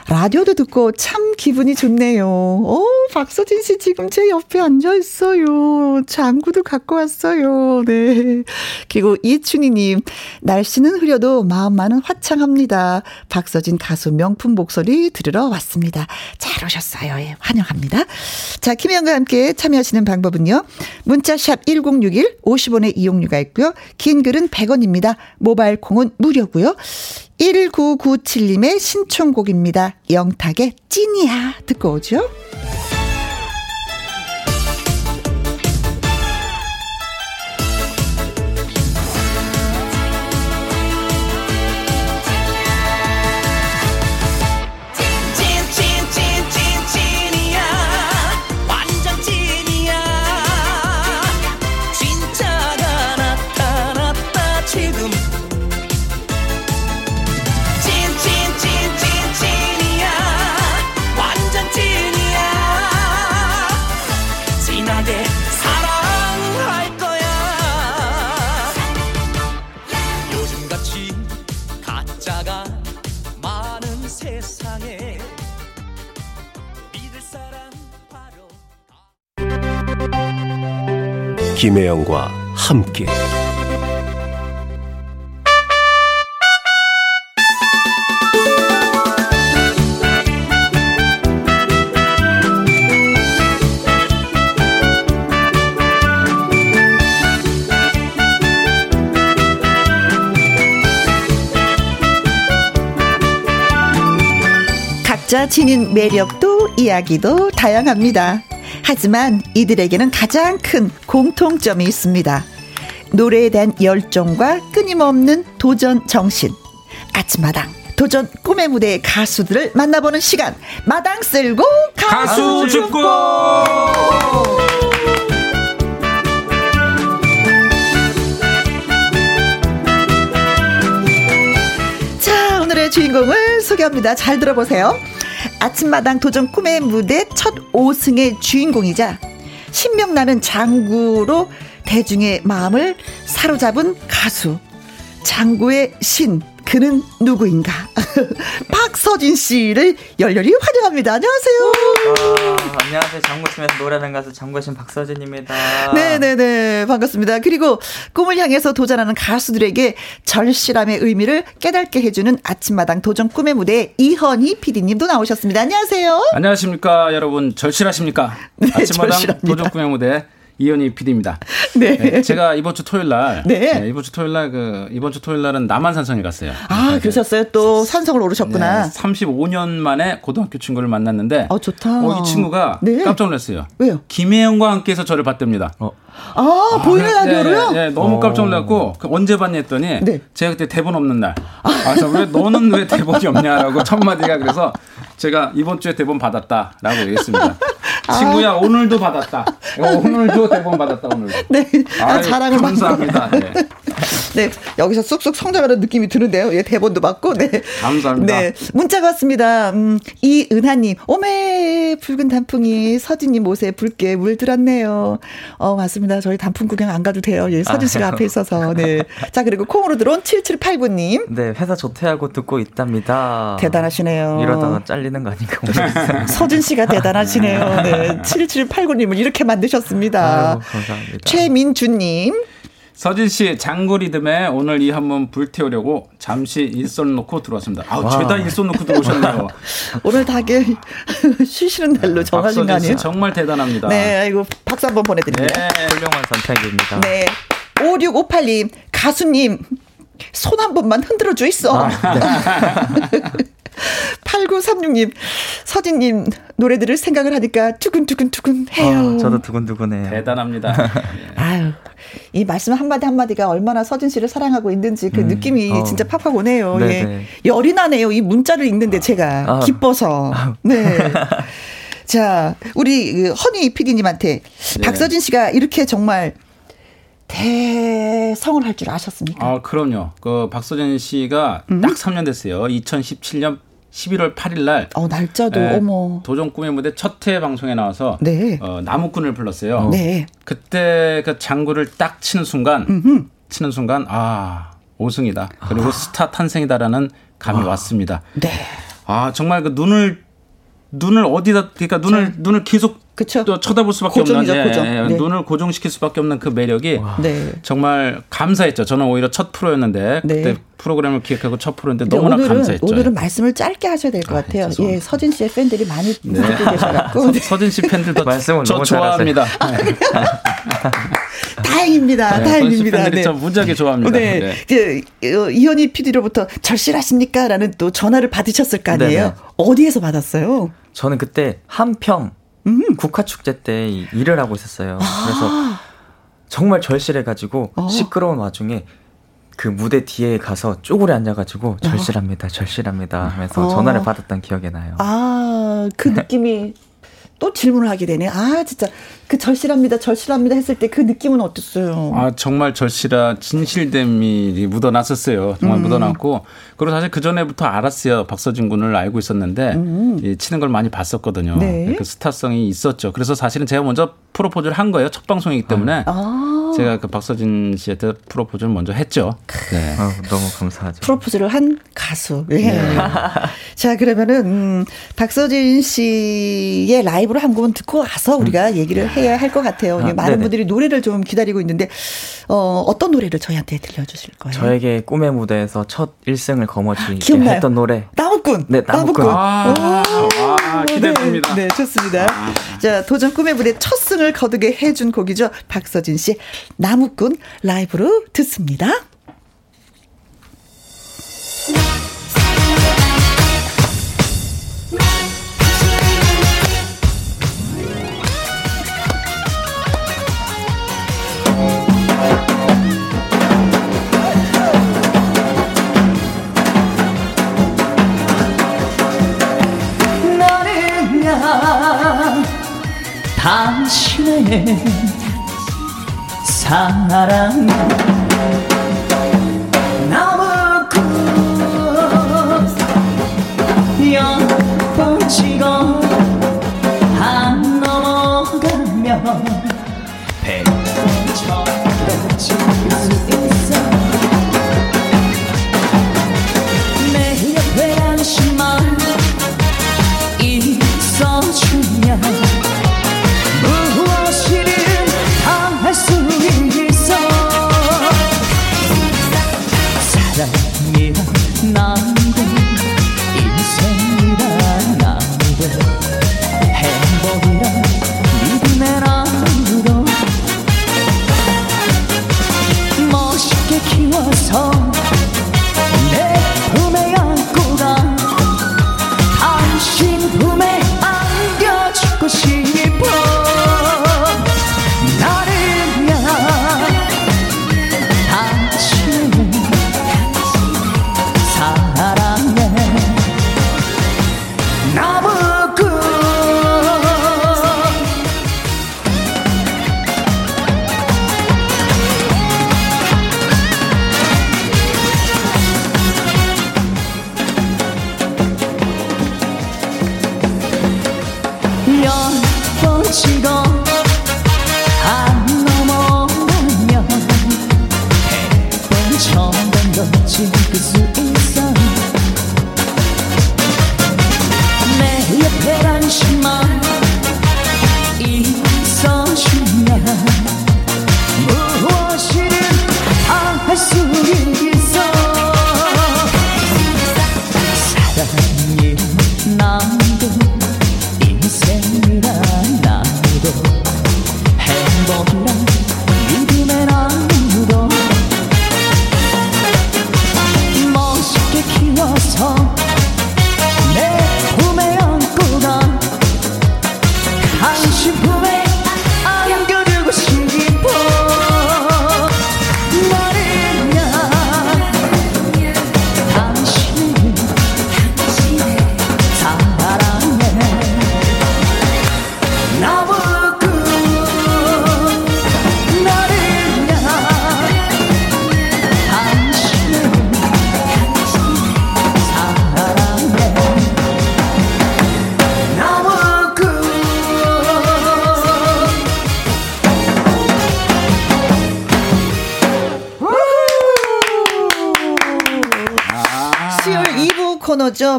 라디오도 듣고 참 기분이 좋네요. 오, 박서진 씨 지금 제 옆에 앉아있어요. 장구도 갖고 왔어요. 네. 그리고 이춘희님, 날씨는 흐려도 마음만은 화창합니다. 박서진 가수 명품 목소리 들으러 왔습니다. 잘 오셨어요. 예, 환영합니다. 자, 김혜영과 함께 참여하시는 방법은요. 문자샵 1061, 50원의 이용료가 있고요. 긴 글은 100원입니다. 모바일 콩은 무료고요. 1997님의 신청곡입니다. 영탁의 찐이야 듣고 오죠. 김혜영과 함께 각자 지닌 매력도 이야기도 다양합니다. 하지만 이들에게는 가장 큰 공통점이 있습니다. 노래에 대한 열정과 끊임없는 도전 정신. 아침마당 도전 꿈의 무대의 가수들을 만나보는 시간. 마당 쓸고 가수 줍고. 자, 오늘의 주인공을 소개합니다. 잘 들어보세요. 아침마당 도전 꿈의 무대 첫 5승의 주인공이자 신명나는 장구로 대중의 마음을 사로잡은 가수, 장구의 신, 그는 누구인가? 박서진 씨를 열렬히 환영합니다. 안녕하세요. 아, 안녕하세요. 장구팀에서 노래하는 가수 장구의 신 박서진입니다. 네네네, 반갑습니다. 그리고 꿈을 향해서 도전하는 가수들에게 절실함의 의미를 깨닫게 해주는 아침마당 도전 꿈의 무대 이현희 PD님도 나오셨습니다. 안녕하세요. 안녕하십니까 여러분. 절실하십니까? 네, 아침마당 절실합니다. 도전 꿈의 무대 이현희 PD입니다. 네. 네, 제가 이번 주 토요일 날, 네. 네, 이번 주 토요일 날은 남한산성에 갔어요. 아, 그러셨어요? 또 산성을 오르셨구나. 네, 35년 만에 고등학교 친구를 만났는데, 어, 좋다. 이 친구가 네. 깜짝 놀랐어요. 왜요? 김혜영과 함께해서 저를 봤답니다. 아, 보이는 라디오로요? 네, 너무 깜짝 놀랐고, 언제 봤냐 했더니, 네. 제가 그때 대본 없는 날. 그래서 왜 너는 왜 대본이 없냐라고 첫 마디가 그래서 제가 이번 주에 대본 받았다라고 얘기했습니다. 친구야, 오늘도 받았다. 오늘도 대본 받았다, 오늘. 네. 아유, 자랑을 감사합니다. 네. 네. 여기서 쑥쑥 성장하는 느낌이 드는데요. 예, 대본도 받고, 네. 감사합니다. 네. 문자가 왔습니다. 이은하님, 오메, 붉은 단풍이 서진님 옷에 붉게 물들었네요. 맞습니다. 저희 단풍 구경 안 가도 돼요. 예, 서진 씨가 앞에 있어서. 네. 자, 그리고 콩으로 들어온 7789님. 네, 회사 조퇴하고 듣고 있답니다. 대단하시네요. 이러다가 잘리는 거 아닌가 모르겠어요. 서진 씨가 대단하시네요. 네. 7789님을 이렇게 만드셨습니다. 아이고, 감사합니다. 최민주님. 서진씨 장구 리듬에 오늘 이 한번 불태우려고 잠시 일손 놓고 들어왔습니다. 아, 죄다 일손 놓고 들어오셨네요. 오늘 다게 쉬시는 날로 정하신 거 아니에요? 정말 대단합니다. 네, 아이고 박수 한번 보내드립니다. 네, 훌륭한 선택입니다. 네, 5658님 가수님 손 한 번만 흔들어 줘 있어. 8936님 서진님 노래 들을 생각을 하니까 두근두근두근 해요. 저도 두근두근해요. 대단합니다. 아유, 이 말씀 한마디 한마디가 얼마나 서진 씨를 사랑하고 있는지 그 느낌이 진짜 팍팍 오네요. 예. 열이 나네요. 이 문자를 읽는데 제가 기뻐서. 네. 자, 우리 허니 PD님한테 네. 박서진 씨가 이렇게 정말 대성을 할 줄 아셨습니까? 아, 그럼요. 그 박서진 씨가 딱 3년 됐어요. 2017년 11월 8일 날. 날짜도 어머. 도전 꿈의 무대 첫 회 방송에 나와서 네. 나무꾼을 불렀어요. 네. 그때 그 장구를 딱 치는 순간 아, 5승이다. 그리고 스타 탄생이다라는 감이 왔습니다. 네. 아, 정말 그 눈을 어디다 그러니까 눈을 계속 그쵸? 또 쳐다볼 수밖에 고정이죠, 없는 네. 눈을 고정시킬 수밖에 없는 그 매력이 네. 정말 감사했죠. 저는 오히려 첫 프로였는데 네. 그때 프로그램을 기획하고 첫 프로인데 너무나 감사했죠. 오늘은 말씀을 짧게 하셔야 될 것 같아요. 예, 서진 씨의 팬들이 많이 듣고 계셔갖고 서진 씨 팬들도 말씀을 너무 좋아합니다. 다행입니다. 네, 다행입니다. 팬들이 네. 저 무지하게 좋아합니다. 네. 네. 네. 이현희 PD로부터 절실하십니까라는 또 전화를 받으셨을 거 아니에요. 네네. 어디에서 받았어요? 저는 그때 한평 국화축제 때 일을 하고 있었어요. 그래서 정말 절실해가지고 시끄러운 와중에 그 무대 뒤에 가서 쪼그려 앉아가지고 절실합니다 하면서 전화를 받았던 기억이 나요. 아, 그 느낌이 또 질문을 하게 되네. 아, 진짜 그 절실합니다 했을 때 그 느낌은 어땠어요? 아, 정말 진실됨이 묻어났었어요. 정말 묻어났고, 그리고 사실 그 전에부터 알았어요. 박서진 군을 알고 있었는데 예, 치는 걸 많이 봤었거든요. 네. 그 스타성이 있었죠. 그래서 사실은 제가 먼저 프로포즈를 한 거예요. 첫 방송이기 때문에 제가 그 박서진 씨한테 프로포즈를 먼저 했죠. 네. 아, 너무 감사하죠. 프로포즈를 한 가수. 예. 네. 자, 그러면은 박서진 씨의 라이브를 한 곡은 듣고 와서 우리가 얘기를 해야 할 것 같아요. 많은 네네. 분들이 노래를 좀 기다리고 있는데 어떤 노래를 저희한테 들려주실 거예요? 저에게 꿈의 무대에서 첫 1승을 거머쥐게 했던 노래. 나무꾼. 네, 나무꾼. 아, 기대됩니다. 네, 좋습니다. 자, 도전 꿈의 무대 첫 승을 거두게 해준 곡이죠. 박서진 씨 나무꾼 라이브로 듣습니다. 당신의 사랑 나무꾼 옆을 치고 안 넘어가면 백처럼 칠 수 있어 내 옆에 당신만 있어주면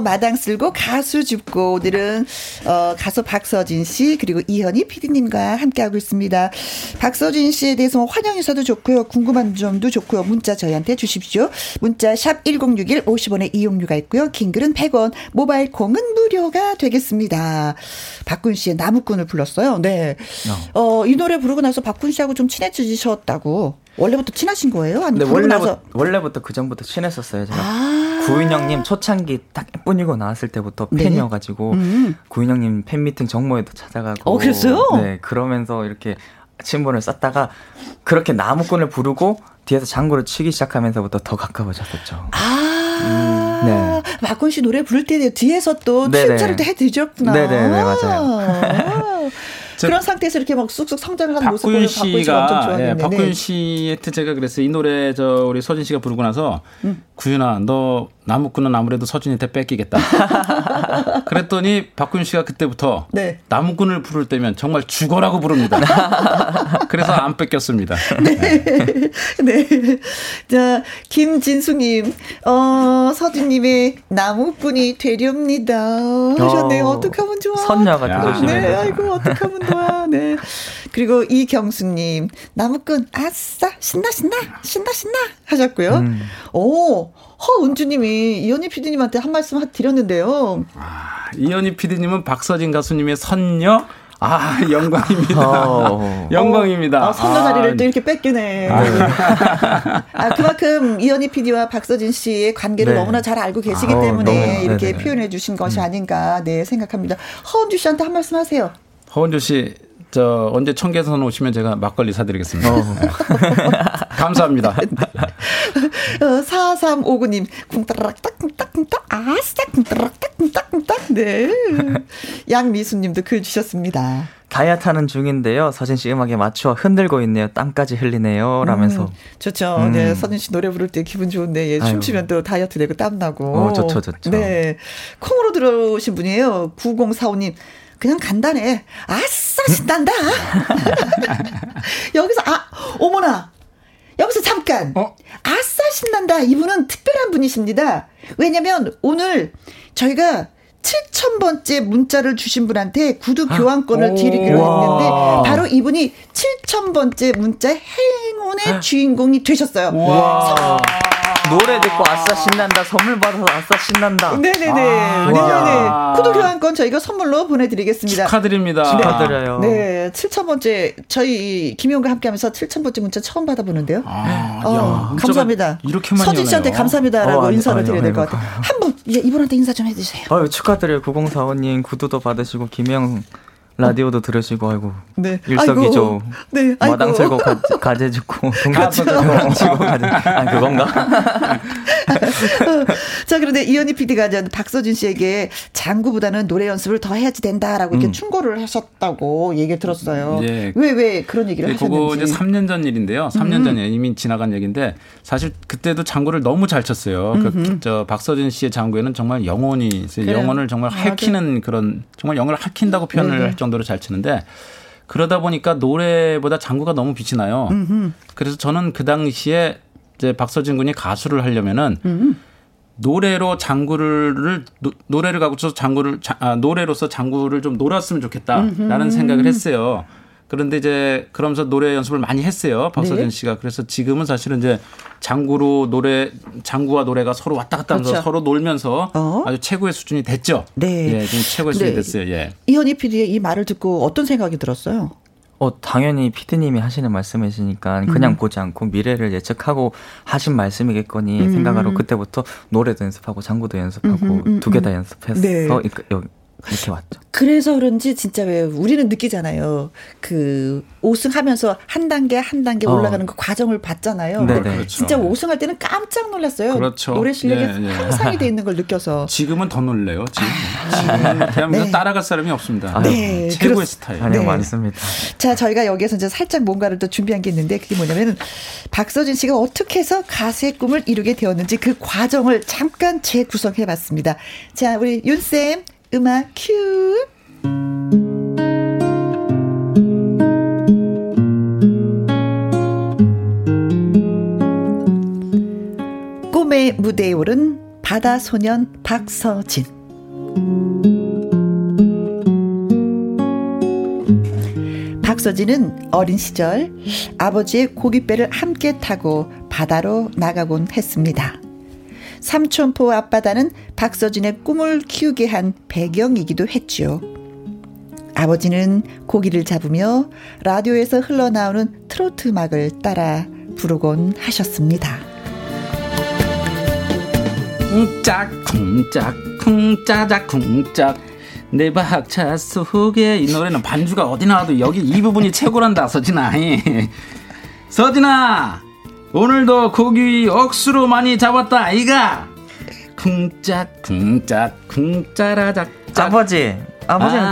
마당 쓸고 가수 짚고 오늘은 가수 박서진 씨 그리고 이현희 PD님과 함께하고 있습니다. 박서진 씨에 대해서 환영해서도 좋고요. 궁금한 점도 좋고요. 문자 저희한테 주십시오. 문자 샵 1061 50원의 이용료가 있고요. 긴글은 100원 모바일 공은 무료가 되겠습니다. 박군 씨의 나무꾼을 불렀어요. 네. 이 노래 부르고 나서 박군 씨하고 좀 친해지셨다고. 원래부터 친하신 거예요? 아니, 네, 원래부터 그 전부터 친했었어요. 제가 구인 형님 초창기 딱 예쁜이고 나왔을 때부터 팬이어가지고 구인 형님 팬미팅 정모에도 찾아가고. 그랬어요? 네, 그러면서 이렇게 친분을 쌓다가 그렇게 나무꾼을 부르고 뒤에서 장구를 치기 시작하면서부터 더 가까워졌었죠. 네. 박군 씨 노래 부를 때 뒤에서 또 춤차를 또 해드셨구나. 네네네, 맞아요. 그런 상태에서 이렇게 막 쑥쑥 성장을 하는 모습을 박군 씨가 엄청 좋아하는데. 네, 박군 씨한테 제가 그래서 이 노래 저 우리 서진 씨가 부르고 나서 구윤아 너 나무꾼은 아무래도 서진이한테 뺏기겠다. 그랬더니 박군 씨가 그때부터 나무꾼을 부를 때면 정말 죽어라고 부릅니다. 그래서 안 뺏겼습니다. 네. 네. 자, 김진수님, 서진님의 나무꾼이 되렵니다 하셨네요. 어떻게 하면 좋아. 선녀 같은. 네, 아이고 어떻게 하면 좋아. 네. 그리고 이경수님, 나무꾼 아싸 신나 하셨고요. 오. 허은주님이 이현희 PD님한테 한 말씀 드렸는데요. 이현희 PD님은 박서진 가수님의 선녀? 영광입니다. 영광입니다. 선녀 자리를 또 이렇게 뺏기네. 그만큼 이현희 PD와 박서진 씨의 관계를 너무나 잘 알고 계시기 때문에 이렇게 표현해 주신 것이 아닌가 생각합니다. 허은주 씨한테 한 말씀 하세요. 허은주 씨. 언제 청계산 오시면 제가 막걸리 사드리겠습니다. 감사합니다. 4359님, 쿵따락딱쿵딱쿵딱, 아싸, 쿵따락딱쿵딱쿵딱, 네. 양미수님도 글 주셨습니다. 다이어트 하는 중인데요. 서진 씨 음악에 맞춰 흔들고 있네요. 땀까지 흘리네요. 라면서. 좋죠. 네, 서진 씨 노래 부를 때 기분 좋은데, 예, 춤추면 또 다이어트 되고 땀나고. 어, 좋죠, 좋죠. 네. 콩으로 들어오신 분이에요. 9045님. 그냥 간단해. 아싸, 신난다. 여기서, 아, 어머나. 여기서 잠깐. 어? 아싸, 신난다. 이분은 특별한 분이십니다. 왜냐면 오늘 저희가 7,000번째 문자를 주신 분한테 구두 교환권을 드리기로 했는데, 바로 이분이 7,000번째 문자 행운의 주인공이 되셨어요. 와. 노래 듣고 아싸 신난다, 선물 받아서 아싸 신난다. 네네네. 네네네. 구두 교환권 저희가 선물로 보내드리겠습니다. 축하드립니다. 축하드려요. 네. 7,000번째, 저희 김용과 함께하면서 7,000번째 문자 처음 받아보는데요. 감사합니다. 이렇게만 서진 씨한테 감사합니다라고 인사를 드려야 될 것 같아요. 한 분, 예, 이분한테 인사 좀 해주세요. 축하드려요. 9045님 구두도 받으시고 김혜영 라디오도 들으시고, 아이고. 네. 일석이조. 네. 마당 세고 가재 짓고 동갑도 들고 가재. 아, 그건가? 자, 그런데 이현희 PD가 박서진 씨에게 장구보다는 노래 연습을 더 해야지 된다라고 이렇게 충고를 하셨다고 얘기를 들었어요. 왜 그런 얘기를 하셨는지. 그거 이제 3년 전 일인데요. 3년 전에 이미 지나간 얘기인데, 사실 그때도 장구를 너무 잘 쳤어요. 저 박서진 씨의 장구에는 정말 영혼이, 영혼을 정말 핥히는 그런, 정말 영혼을 핥힌다고 표현을 할 정도로 잘 치는데, 그러다 보니까 노래보다 장구가 너무 빛이 나요. 그래서 저는 그 당시에 이제 박서진 군이 가수를 하려면은 노래로 장구를 노래를 가고서 노래로서 장구를 좀 놀았으면 좋겠다라는 생각을 했어요. 그런데 이제 그러면서 노래 연습을 많이 했어요, 박서진 씨가. 그래서 지금은 사실은 이제 장구와 노래가 서로 왔다 갔다 하면서 서로 놀면서 아주 최고의 수준이 됐죠. 네. 예, 지금 최고의 수준이 됐어요. 예. 이현희 PD의 이 말을 듣고 어떤 생각이 들었어요? 당연히 PD님이 하시는 말씀이시니까 그냥 보지 않고 미래를 예측하고 하신 말씀이겠거니 생각하고 그때부터 노래도 연습하고 장구도 연습하고 두 개 다 연습해서 이렇게 왔죠. 그래서 그런지 진짜 왜 우리는 느끼잖아요. 그 5승하면서 한 단계 한 단계 올라가는 그 과정을 봤잖아요. 그렇죠. 진짜 5승할 때는 깜짝 놀랐어요. 그렇죠. 노래 실력이 향상이 돼 있는 걸 느껴서. 지금은 더 놀래요. 지금은 대한민국 따라갈 사람이 없습니다. 네. 최고의 스타일. 아니요, 많습니다. 자, 저희가 여기에서 이제 살짝 뭔가를 또 준비한 게 있는데, 그게 뭐냐면 박서진 씨가 어떻게 해서 가수의 꿈을 이루게 되었는지 그 과정을 잠깐 재구성해봤습니다. 자, 우리 윤쌤. 음악 큐. 꿈의 무대에 오른 바다 소년 박서진. 박서진은 어린 시절 아버지의 고깃배를 함께 타고 바다로 나가곤 했습니다. 삼천포 앞바다는 박서진의 꿈을 키우게 한 배경이기도 했죠. 아버지는 고기를 잡으며 라디오에서 흘러나오는 트로트 음악을 따라 부르곤 하셨습니다. 쿵짝 쿵짝 쿵짜자 쿵짝 내 박차 속에. 이 노래는 반주가 어디 나와도 여기 이 부분이 최고란다. 서진아, 서진아, 오늘도 고기 억수로 많이 잡았다 이가. 쿵짝 쿵짝 쿵짜라작. 아버지는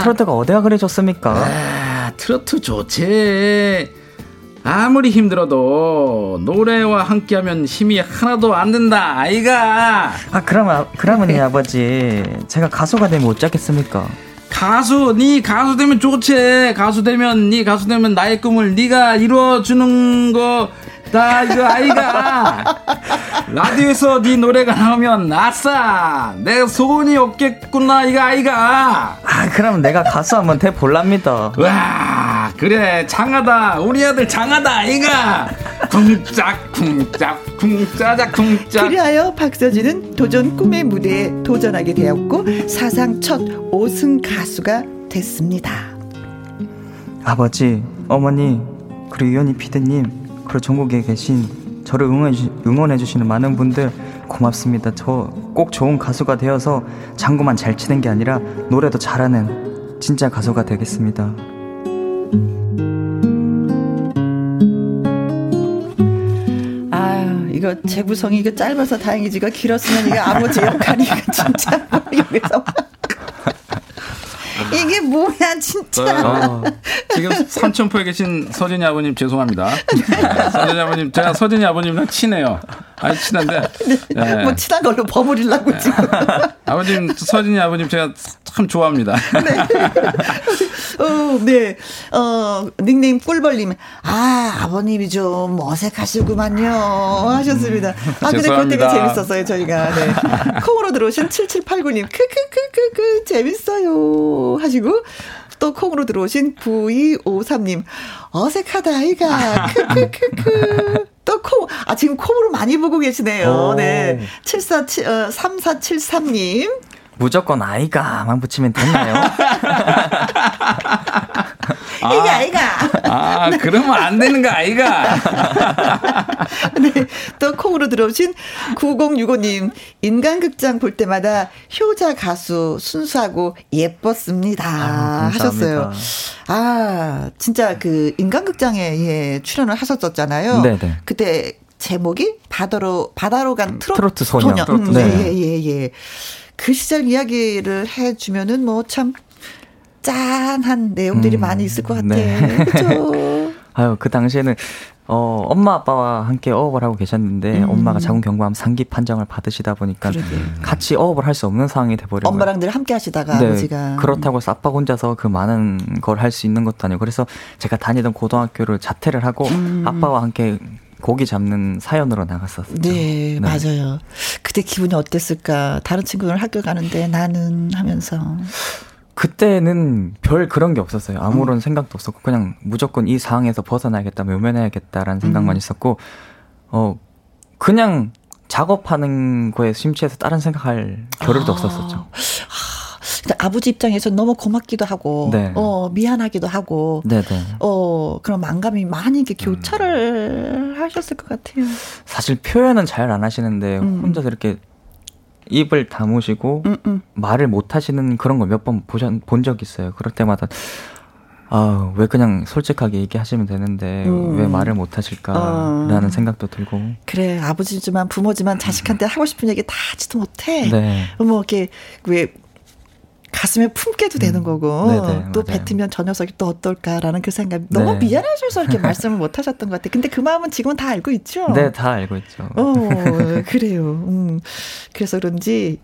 트로트가 어디가 그리 좋습니까? 아, 트로트 좋지. 아무리 힘들어도 노래와 함께하면 힘이 하나도 안 든다 아이가. 그러면 아버지, 제가 가수가 되면 어쩌겠습니까? 네 가수 되면 좋지. 네 가수 되면 나의 꿈을 네가 이루어주는 거. 나 이거 아이가. 라디오에서 네 노래가 나오면 아싸 내 소원이 없겠구나 이거 아이가. 그럼 내가 가수 한번 돼볼랍니다. 와, 그래, 장하다. 우리 아들 장하다 아이가. 쿵짝 쿵짝 쿵짜자 쿵짝. 그리하여 박서진은 도전 꿈의 무대에 도전하게 되었고 사상 첫 5승 가수가 됐습니다. 아버지, 어머니, 그리고 이현희 피디님, 그리고 전국에 계신 저를 응원해주시는 많은 분들 고맙습니다. 저 꼭 좋은 가수가 되어서 장구만 잘 치는 게 아니라 노래도 잘하는 진짜 가수가 되겠습니다. 이거 재구성이 이거 짧아서 다행이지, 이거 길었으면 이거 아버지 역할이 진짜 모르겠어. 이게 뭐야 진짜. 지금 삼천포에 계신 서진이 아버님 죄송합니다. 네, 서진이 아버님, 제가 서진이 아버님이랑 친해요. 아니 친한데 네. 뭐 친한 걸로 버무리려고 지금. 아버님, 서진이 아버님 제가 참 좋아합니다. 네. 네. 닉네임 꿀벌님, 아 아버님이 좀 어색하시구만요 하셨습니다. 아 근데 그것 때문에 재밌었어요 저희가. 네. 콩으로 들어오신 7789님 크크크크크 재밌어요 하시고, 또 콩으로 들어오신 9253님 어색하다 아이가 크크크크. 또 콩, 아 지금 콩으로 많이 보고 계시네요. 네. 3473님 무조건 아이가만 붙이면 됐나요? 이게 아이가. 아, 그러면 안 되는 거 아이가. 네. 또 콩으로 들어오신 9065님. 인간극장 볼 때마다 효자 가수 순수하고 예뻤습니다. 아, 하셨어요. 아, 진짜 그 인간극장에 예, 출연을 하셨었잖아요. 네네. 그때 제목이 바다로 간 트로트 소녀. 트로트 소녀. 네. 예, 예, 예. 그 시절 이야기를 해주면은 뭐 참 짠한 내용들이 많이 있을 것 같아요. 네. 그죠? 아유, 그 당시에는 엄마 아빠와 함께 어업을 하고 계셨는데 엄마가 자궁경부암 상기 판정을 받으시다 보니까 그러게. 같이 어업을 할 수 없는 상황이 돼버려요. 엄마랑 늘 함께 하시다가 네. 아버지가. 그렇다고 해서 아빠가 혼자서 그 많은 걸 할 수 있는 것도 아니고, 그래서 제가 다니던 고등학교를 자퇴를 하고 아빠와 함께 고기 잡는 사연으로 나갔었죠. 네, 네, 맞아요. 그때 기분이 어땠을까? 다른 친구는 학교 가는데 나는 하면서. 그때는 별 그런 게 없었어요. 아무런 생각도 없었고, 그냥 무조건 이 상황에서 벗어나야겠다, 모면해야겠다라는 생각만 있었고, 그냥 작업하는 거에 심취해서 다른 생각할 겨를도 없었었죠. 근데 아버지 입장에서 너무 고맙기도 하고, 네. 미안하기도 하고, 네네. 그런 만감이 많이 이렇게 교차를 하셨을 것 같아요. 사실 표현은 잘 안 하시는데, 혼자서 이렇게 입을 다무시고, 말을 못 하시는 그런 걸 몇 번 본 적이 있어요. 그럴 때마다, 아, 왜 그냥 솔직하게 얘기하시면 되는데 왜 말을 못 하실까라는 생각도 들고. 그래, 아버지지만 부모지만 자식한테 하고 싶은 얘기 다 하지도 못해. 네. 뭐 이렇게 왜 가슴에 품게도 되는 거고, 네네, 또 맞아요. 뱉으면 저 녀석이 또 어떨까라는 그 생각. 너무 네. 미안하셔서 이렇게 말씀을 못 하셨던 것 같아요. 근데 그 마음은 지금은 다 알고 있죠? 네, 다 알고 있죠. 그래요. 그래서 그런지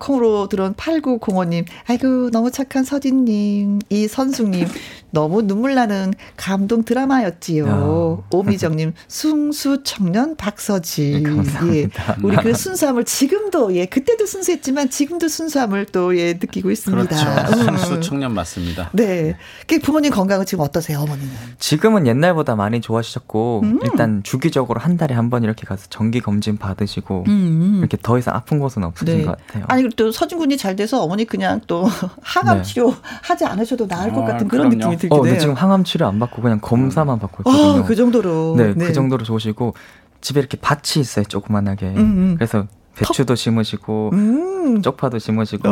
콩으로 들어온 8905님, 아이고 너무 착한 서진님, 이선숙님, 너무 눈물 나는 감동 드라마였지요. 오미정님, 순수 청년 박서진. 감사합니다. 예, 우리 그 순수함을 지금도, 예, 그때도 순수했지만 지금도 순수함을 또 예, 느끼고 있습니다. 그렇죠. 순수 청년 맞습니다. 네. 부모님 건강은 지금 어떠세요, 어머니는? 지금은 옛날보다 많이 좋아지셨고, 일단 주기적으로 한 달에 한 번 이렇게 가서 정기 검진 받으시고, 이렇게 더 이상 아픈 곳은 없으신 네. 것 같아요. 아니, 또 서진 군이 잘 돼서 어머니 그냥 또 항암 네. 치료 하지 않으셔도 나을 것 같은 그런 그럼요. 느낌이 들긴 해요. 근데 지금 항암 치료 안 받고 그냥 검사만 받고 있거든요. 그 정도로. 네, 네, 그 정도로 좋으시고, 집에 이렇게 밭이 있어요, 조그만하게. 그래서 배추도 심으시고 쪽파도 심으시고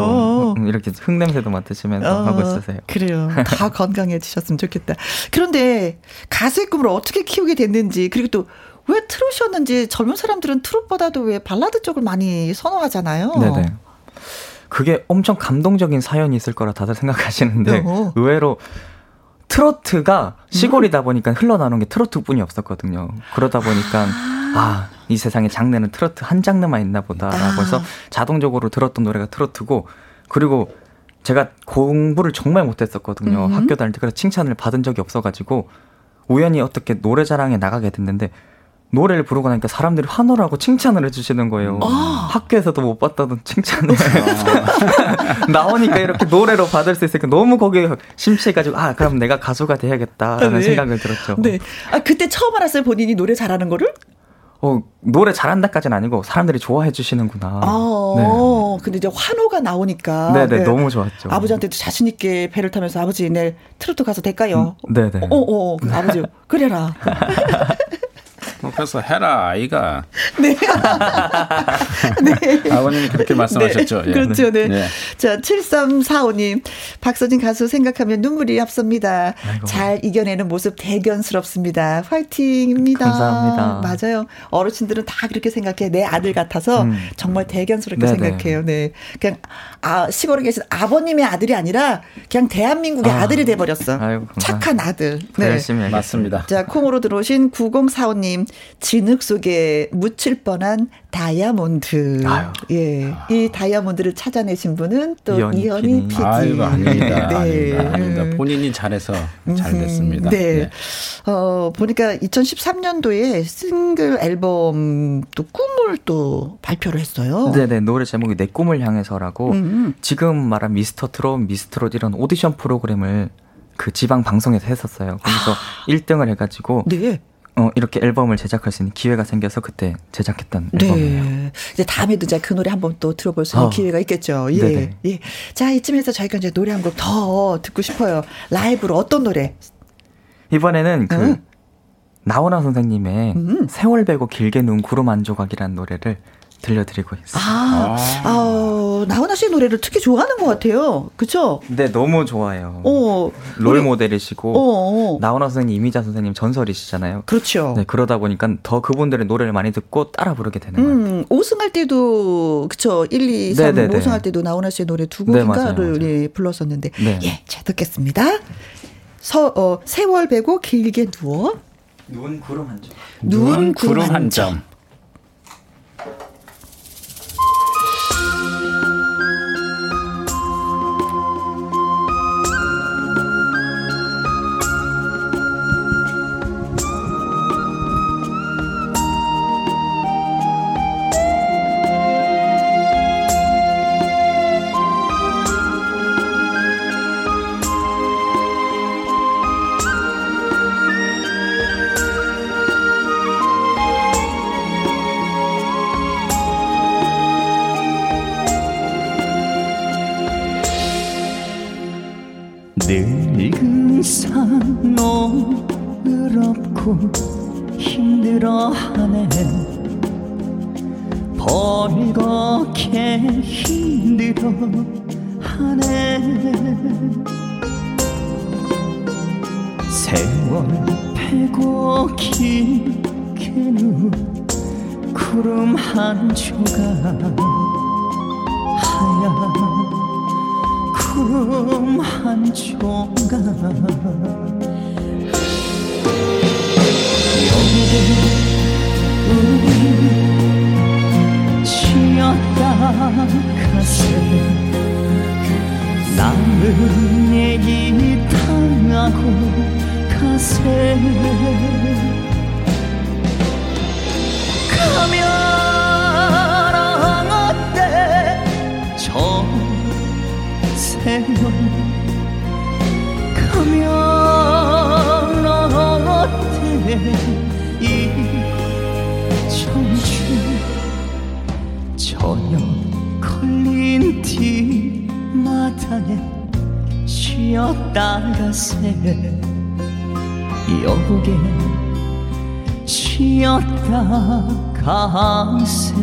이렇게 흙냄새도 맡으시면서 하고 있으세요. 그래요. 다 건강해지셨으면 좋겠다. 그런데 가수의 꿈을 어떻게 키우게 됐는지, 그리고 또 왜 트롯이었는지. 젊은 사람들은 트롯보다도 왜 발라드 쪽을 많이 선호하잖아요. 네네. 그게 엄청 감동적인 사연이 있을 거라 다들 생각하시는데 의외로 트로트가 시골이다 보니까 흘러나오는 게 트로트뿐이 없었거든요. 그러다 보니까 이 세상에 장르는 트로트 한 장르만 있나 보다라고 해서 자동적으로 들었던 노래가 트로트고, 그리고 제가 공부를 정말 못했었거든요. 학교 다닐 때. 그래서 칭찬을 받은 적이 없어가지고 우연히 어떻게 노래자랑에 나가게 됐는데, 노래를 부르고 나니까 사람들이 환호를 하고 칭찬을 해주시는 거예요. 학교에서도 못 받던 칭찬을 나오니까 이렇게 노래로 받을 수 있으니까 너무 거기에 심취해가지고 그럼 내가 가수가 돼야겠다라는 네. 생각을 들었죠. 네. 아 그때 처음 알았어요, 본인이 노래 잘하는 거를? 노래 잘한다까지는 아니고 사람들이 좋아해 주시는구나. 네. 근데 이제 환호가 나오니까. 네네, 네. 너무 좋았죠. 아버지한테도 자신 있게 배를 타면서, 아버지 내일 트로트 가서 될까요? 네네. 아버지 그래라. 옆에서 해라 아이가. 네. 네. 아버님이 그렇게 말씀하셨죠. 네. 예. 그렇죠. 네. 네. 자, 7345님. 박서진 가수 생각하면 눈물이 앞섭니다. 아이고. 잘 이겨내는 모습 대견스럽습니다. 화이팅입니다. 감사합니다. 맞아요. 어르신들은 다 그렇게 생각해. 내 아들 같아서 정말 대견스럽게 네네. 생각해요. 네. 그냥 아, 시골에 계신 아버님의 아들이 아니라 그냥 대한민국의 아. 아들이 돼버렸어. 아이고, 착한 아들. 네. 열심히 하겠습니다. 맞습니다. 자, 콩으로 들어오신 9045님. 진흙 속에 묻힐 뻔한 다이아몬드. 아유. 예, 아유. 이 다이아몬드를 찾아내신 분은 또 이현희 PD. 아유, 아닙니다. 네. 아닙니다. 본인이 잘해서 잘 됐습니다. 네. 네. 보니까 2013년도에 싱글 앨범 또 꿈을 또 발표를 했어요. 네네. 노래 제목이 내 꿈을 향해서라고 지금 말한 미스터 트롯, 미스터 트롯 이런 오디션 프로그램을 그 지방 방송에서 했었어요. 그래서 1등을 해가지고. 네. 이렇게 앨범을 제작할 수 있는 기회가 생겨서 그때 제작했던 네. 앨범이에요. 이제 다음에도 이제 그 노래 한번 또 들어볼 수 있는 기회가 있겠죠. 예. 네네. 예. 자, 이쯤에서 저희가 이제 노래 한 곡 더 듣고 싶어요. 라이브로 어떤 노래? 이번에는 그 나훈아 선생님의 세월 베고 길게 누운 구름 한 조각이라는 노래를 들려드리고 있어요. 나훈아 씨의 노래를 특히 좋아하는 것 같아요. 그렇죠? 네, 너무 좋아해요. 롤모델이시고 나훈아 선생님, 이미자 선생님 전설이시잖아요. 그렇죠. 네, 그러다 보니까 더 그분들의 노래를 많이 듣고 따라 부르게 되는 거예요. 우승할 때도 그렇죠. 1, 2, 3 네네네. 우승할 때도 나훈아 씨의 노래 두 곡인가를 네, 예, 불렀었는데 네. 예, 잘 듣겠습니다. 세월 베고 길게 누워 누운 구름 한 점. 늙은 삶 너그럽고 힘들어하네 벌겋게 힘들어하네 세월 베고 깊게 누운 구름 한 조각 하얀 구름 한 조각 여기 우리 쉬었다 가세 남은 얘기 당하고 가세 가면 어때 저 가면 어때 이 청춘 저녁 걸린 뒷마당에 쉬었다 가세 여국에 쉬었다 가세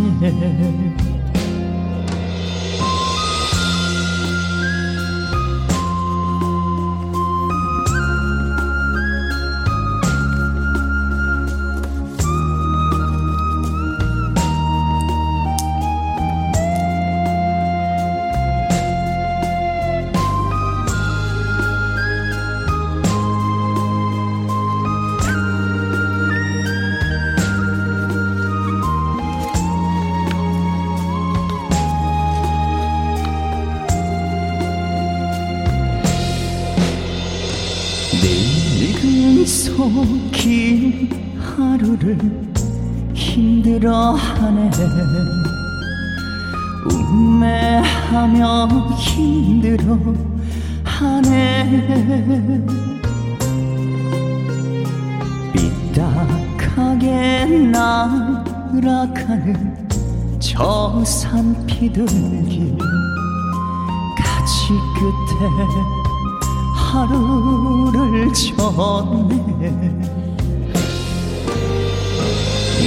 긴 하루를 힘들어하네 음매하며 힘들어하네 삐딱하게 날아가는 저 산비둘기 가지 끝에 하루를 졌네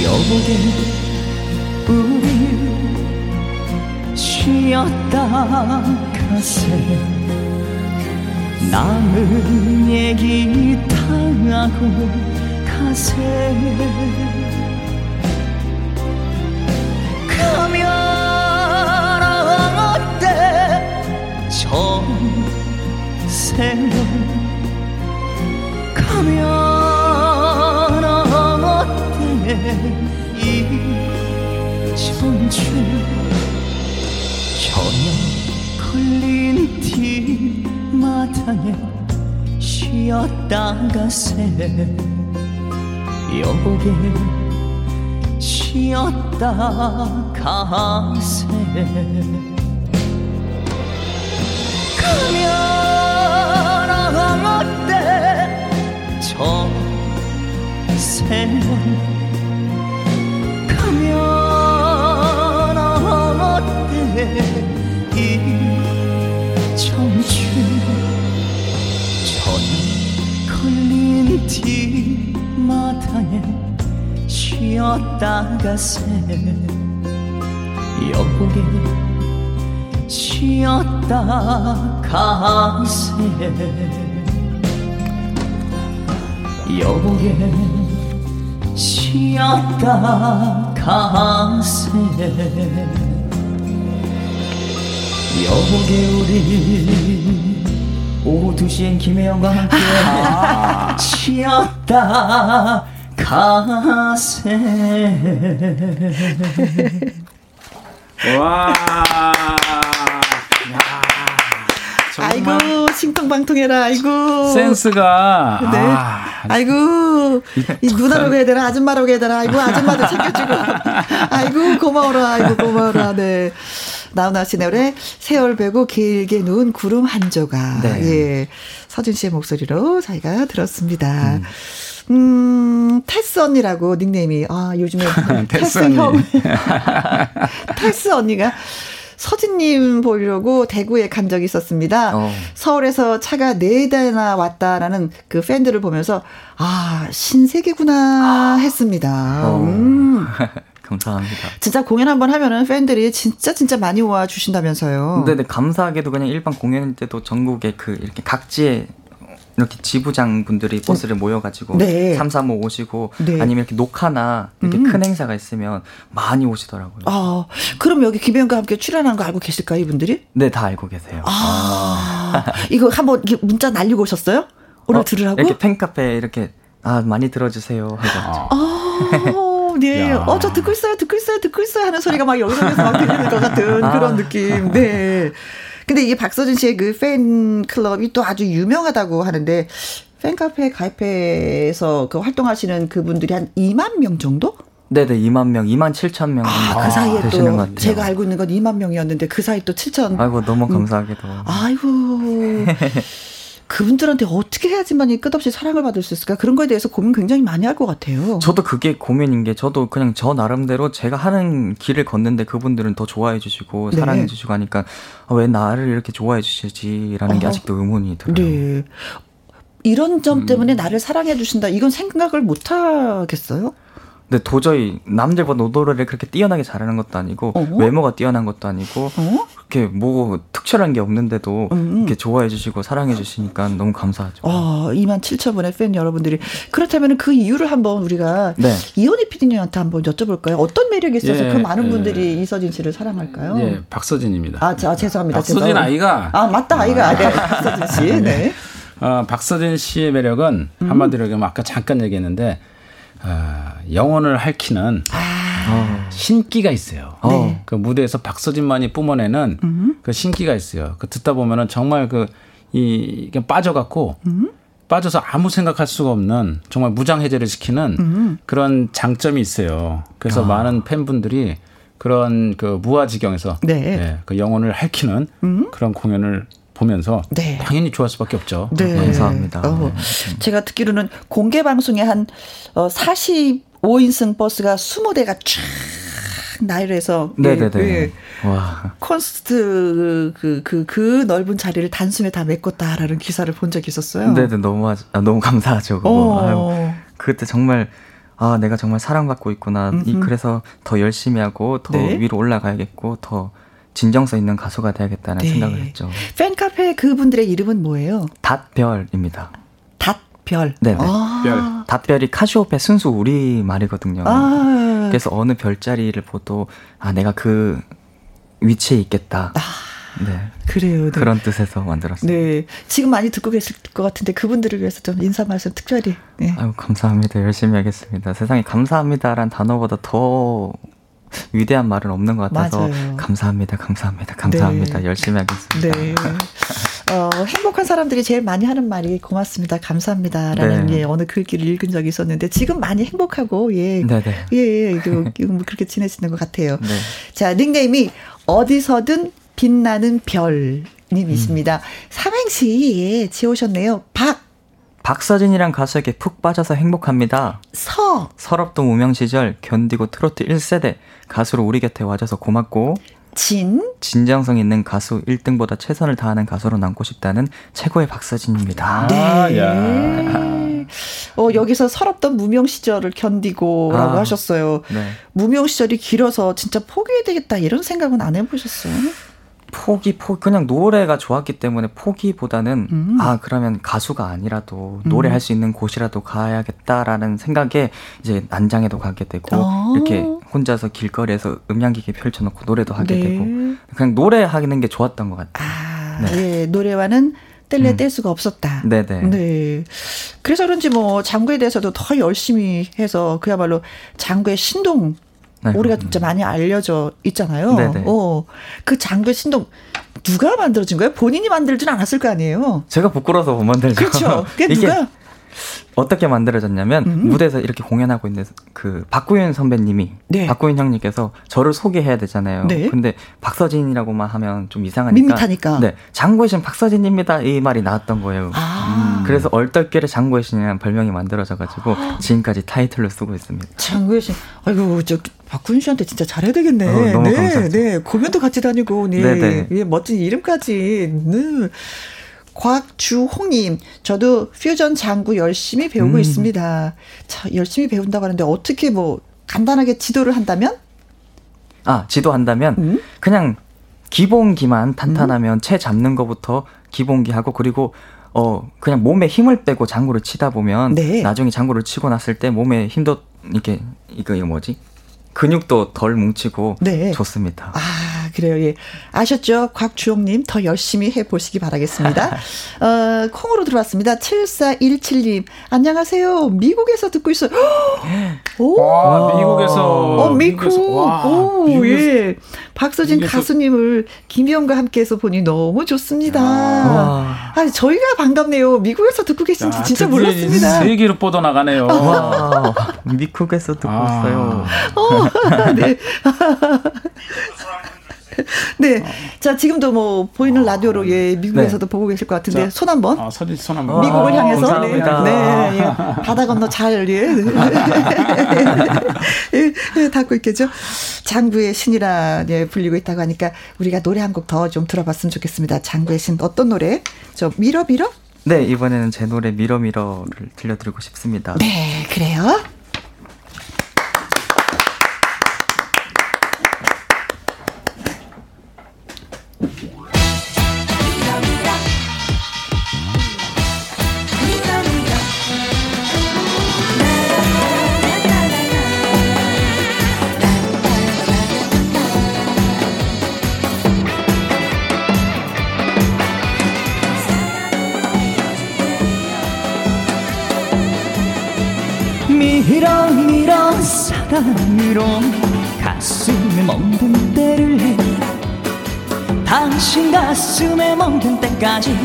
여보게 우린 쉬었다 가세 남은 얘기 당하고 가세 가면 어때 전생을 가면 이 청춘 저녁 걸린 뒷마당에 쉬었다가 새 여보게 쉬었다가 새 가면 어때 저 새는 이 청춘 전 걸린 뒷마당에 쉬었다가 새 여보게 쉬었다가 새 여보게 쉬었다가 새 여보게 우리 오후 2시엔 김혜영과 함께 쉬었다 가세. 와. 아이고 싱통방통해라. 아이고 센스가. 네. 아이고 이 누나라고 해야 되나 아줌마라고 해야 되나. 아이고 아줌마도 챙겨주고. 아이고 고마워라. 아이고 고마워라. 네. 나훈아 씨 노래 세월 베고 길게 누운 구름 한 조각. 네. 예. 서진 씨의 목소리로 저희가 들었습니다. 테스 언니라고 닉네임이 아 요즘에 테스 형 테스 언니가 서진님 보려고 대구에 간 적이 있었습니다. 서울에서 차가 4대나 왔다라는 그 팬들을 보면서 아 신세계구나 했습니다. 감사합니다. 진짜 공연 한번 하면은 팬들이 진짜 많이 와 주신다면서요. 네네 감사하게도 그냥 일반 공연 때도 전국에 그 이렇게 각지에 이렇게 지부장 분들이 버스를 모여가지고 335 오시고 아니면 이렇게 녹화나 이렇게 큰 행사가 있으면 많이 오시더라고요. 아 그럼 여기 김혜영과 함께 출연한 거 알고 계실까요 이분들이? 네 다 알고 계세요. 이거 한번 문자 날리고 오셨어요? 오늘 들으라고? 이렇게 팬카페 이렇게 아 많이 들어주세요 하고. 네, 저 듣고 있어요 하는 소리가 막 여기저기서 막 들리는 것 같은 그런 느낌. 네. 근데 이 박서진 씨의 그 팬클럽이 또 아주 유명하다고 하는데 팬카페 가입해서 그 활동하시는 그분들이 한 2만 명 정도? 네네, 2만 명, 2만 7천 명. 그 사이에 또 되시는 것 같아요. 제가 알고 있는 건 2만 명이었는데 그 사이 또 7천. 아이고 너무 감사하게도. 아이고. 그분들한테 어떻게 해야지만 이 끝없이 사랑을 받을 수 있을까? 그런 거에 대해서 고민 굉장히 많이 할 것 같아요. 저도 그게 고민인 게 저도 그냥 저 나름대로 제가 하는 길을 걷는데 그분들은 더 좋아해 주시고 사랑해 주시고 하니까 왜 나를 이렇게 좋아해 주시지라는 게 아직도 의문이 들어요. 네. 이런 점 때문에 나를 사랑해 주신다. 이건 생각을 못 하겠어요? 근데 도저히 남들보다 노래를 그렇게 뛰어나게 잘하는 것도 아니고 외모가 뛰어난 것도 아니고 이렇게 뭐 특출한 게 없는데도 이렇게 좋아해 주시고 사랑해 주시니까 너무 감사하죠. 2만 7천 분의 팬 여러분들이 그렇다면 그 이유를 한번 우리가 이현희 PD님한테 한번 여쭤볼까요? 어떤 매력이 있어서 그 많은 분들이 이서진 씨를 사랑할까요? 예, 박서진입니다. 죄송합니다. 박서진 아이가 아이가 박서진 씨. 네. 박서진 씨의 매력은 한마디로 얘기하면 아까 잠깐 얘기했는데. 영혼을 핥히는 신기가 있어요. 그 무대에서 박서진만이 뿜어내는 그 신기가 있어요. 그 듣다 보면은 정말 빠져갖고 빠져서 아무 생각할 수가 없는 정말 무장해제를 시키는 그런 장점이 있어요. 그래서 많은 팬분들이 그런 그 무아지경에서 그 영혼을 핥히는 그런 공연을 보면서 당연히 좋아할 수밖에 없죠. 감사합니다. 제가 듣기로는 공개 방송에 한 45인승 버스가 20대가 쫙 나열해서 콘서트 그 넓은 자리를 단숨에 다 메꿨다라는 기사를 본 적이 있었어요. 너무 감사하죠. 그때 정말 아, 내가 정말 사랑받고 있구나. 그래서 더 열심히 하고 더 네. 위로 올라가야겠고 더 진정성 있는 가수가 돼야겠다는 네. 생각을 했죠. 팬카페 그분들의 이름은 뭐예요? 닷별입니다. 별. 네네. 아~ 닷별이 카시오페 순수 우리말이거든요. 아~ 그래서 어느 별자리를 보도 아 내가 그 위치에 있겠다. 아~ 네. 그래요. 네. 그런 뜻에서 만들었어요. 네. 지금 많이 듣고 계실 것 같은데 그분들을 위해서 좀 인사 말씀 특별히. 네. 아유, 감사합니다. 열심히 하겠습니다. 세상에 감사합니다란 단어보다 더 위대한 말은 없는 것 같아서 맞아요. 감사합니다. 네. 열심히 하겠습니다. 네. 행복한 사람들이 제일 많이 하는 말이 고맙습니다, 감사합니다라는 네. 예, 어느 글귀를 읽은 적이 있었는데 지금 많이 행복하고 그렇게 지내시는 것 같아요. 네. 자, 닉네임이 어디서든 빛나는 별님이십니다. 삼행시에 지어오셨네요. 박서진이란 가수에게 푹 빠져서 행복합니다. 서럽동 무명 시절 견디고 트로트 1세대 가수로 우리 곁에 와줘서 고맙고 진정성 있는 가수 1등보다 최선을 다하는 가수로 남고 싶다는 최고의 박서진입니다. 네. 여기서 서럽던 무명 시절을 견디고라고 하셨어요. 네. 무명 시절이 길어서 진짜 포기해야 되겠다 이런 생각은 안 해보셨어요? 그냥 노래가 좋았기 때문에 포기보다는 그러면 가수가 아니라도 노래할 수 있는 곳이라도 가야겠다라는 생각에 이제 난장에도 가게 되고 이렇게 혼자서 길거리에서 음향기계 펼쳐놓고 노래도 하게 네. 되고 그냥 노래하는 게 좋았던 것 같아요. 아, 네. 예, 노래와는 뗄래 뗄 수가 없었다. 네네. 네. 그래서 그런지 뭐 장구에 대해서도 더 열심히 해서 그야말로 장구의 신동. 네. 우리가 진짜 많이 알려져 있잖아요. 네네. 그 장구의 신동 누가 만들어진 거예요? 본인이 만들진 않았을 거 아니에요. 제가 부끄러워서 못 만들죠. 그렇죠. 그게 누가 어떻게 만들어졌냐면 무대에서 이렇게 공연하고 있는데 그 박구윤 선배님이 네. 박구윤 형님께서 저를 소개해야 되잖아요. 네. 근데 박서진이라고만 하면 좀 이상하니까 밋밋하니까. 네, 장구의 신 박서진입니다 이 말이 나왔던 거예요. 그래서 얼떨결에 장구의 신이라는 별명이 만들어져가지고 지금까지 타이틀로 쓰고 있습니다. 장구의 신. 아이고 저 박구윤 씨한테 진짜 잘해야 되겠네. 너무 네, 감사합니다. 네, 공연도 같이 다니고 네, 예, 멋진 이름까지. 네. 곽주홍님, 저도 퓨전 장구 열심히 배우고 있습니다. 자, 열심히 배운다고 하는데 어떻게 뭐 간단하게 지도를 한다면? 그냥 기본기만 탄탄하면 채 잡는 것부터 기본기 하고 그리고 그냥 몸에 힘을 빼고 장구를 치다 보면 네. 나중에 장구를 치고 났을 때 몸에 힘도 이렇게 근육도 덜 뭉치고 네. 좋습니다. 그래요. 예. 아셨죠? 곽주홍님 더 열심히 해보시기 바라겠습니다. 콩으로 들어왔습니다. 7417님. 안녕하세요. 미국에서 듣고 있어요. 미국에서. 예. 박서진 미국에서. 가수님을 김혜영과 함께해서 보니 너무 좋습니다. 저희가 반갑네요. 미국에서 듣고 계신지 진짜 몰랐습니다. 세계로 뻗어나가네요. 미국에서 듣고 있어요. 네. 네. 자, 지금도 뭐, 보이는 라디오로, 예, 미국에서도 네. 보고 계실 것 같은데, 자, 손 한 번. 서진 씨 손 한 번. 미국을 향해서. 네. 네. 예. 바다 건너 잘, 예. 예. 닿고 있겠죠? 장구의 신이라, 예, 불리고 있다고 하니까, 우리가 노래 한 곡 더 좀 들어봤으면 좋겠습니다. 장구의 신, 어떤 노래? 저, 밀어? 네, 이번에는 제 노래, 밀어를 들려드리고 싶습니다. 네, 그래요. 밀어 사랑 밀어 가슴에 멈춘 때를 해 당신 가슴에 멈춘 때까지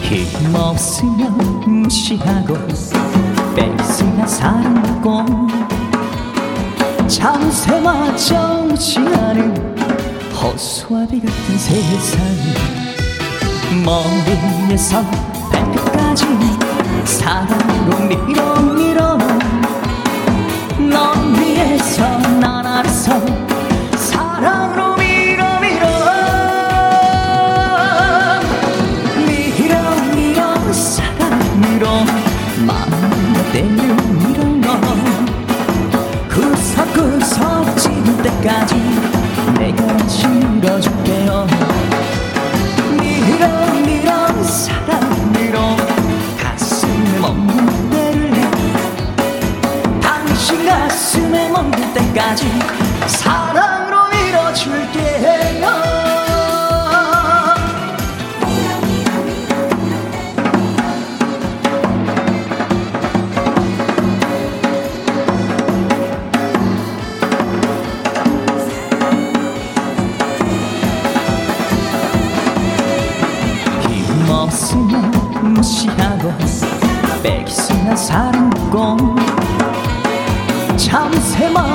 힘없으면 무시하고 뺏으면 사랑받고 참새 맞아 오지 않은 허수아비 같은 세상 머리에서 발끝까지 사랑으로 밀어 너 위에서 난 아래서 사랑으로 밀어 끝까지 사랑으로 밀어줄게요. 힘없으면 무시하고 백수나 사랑꾼 참새마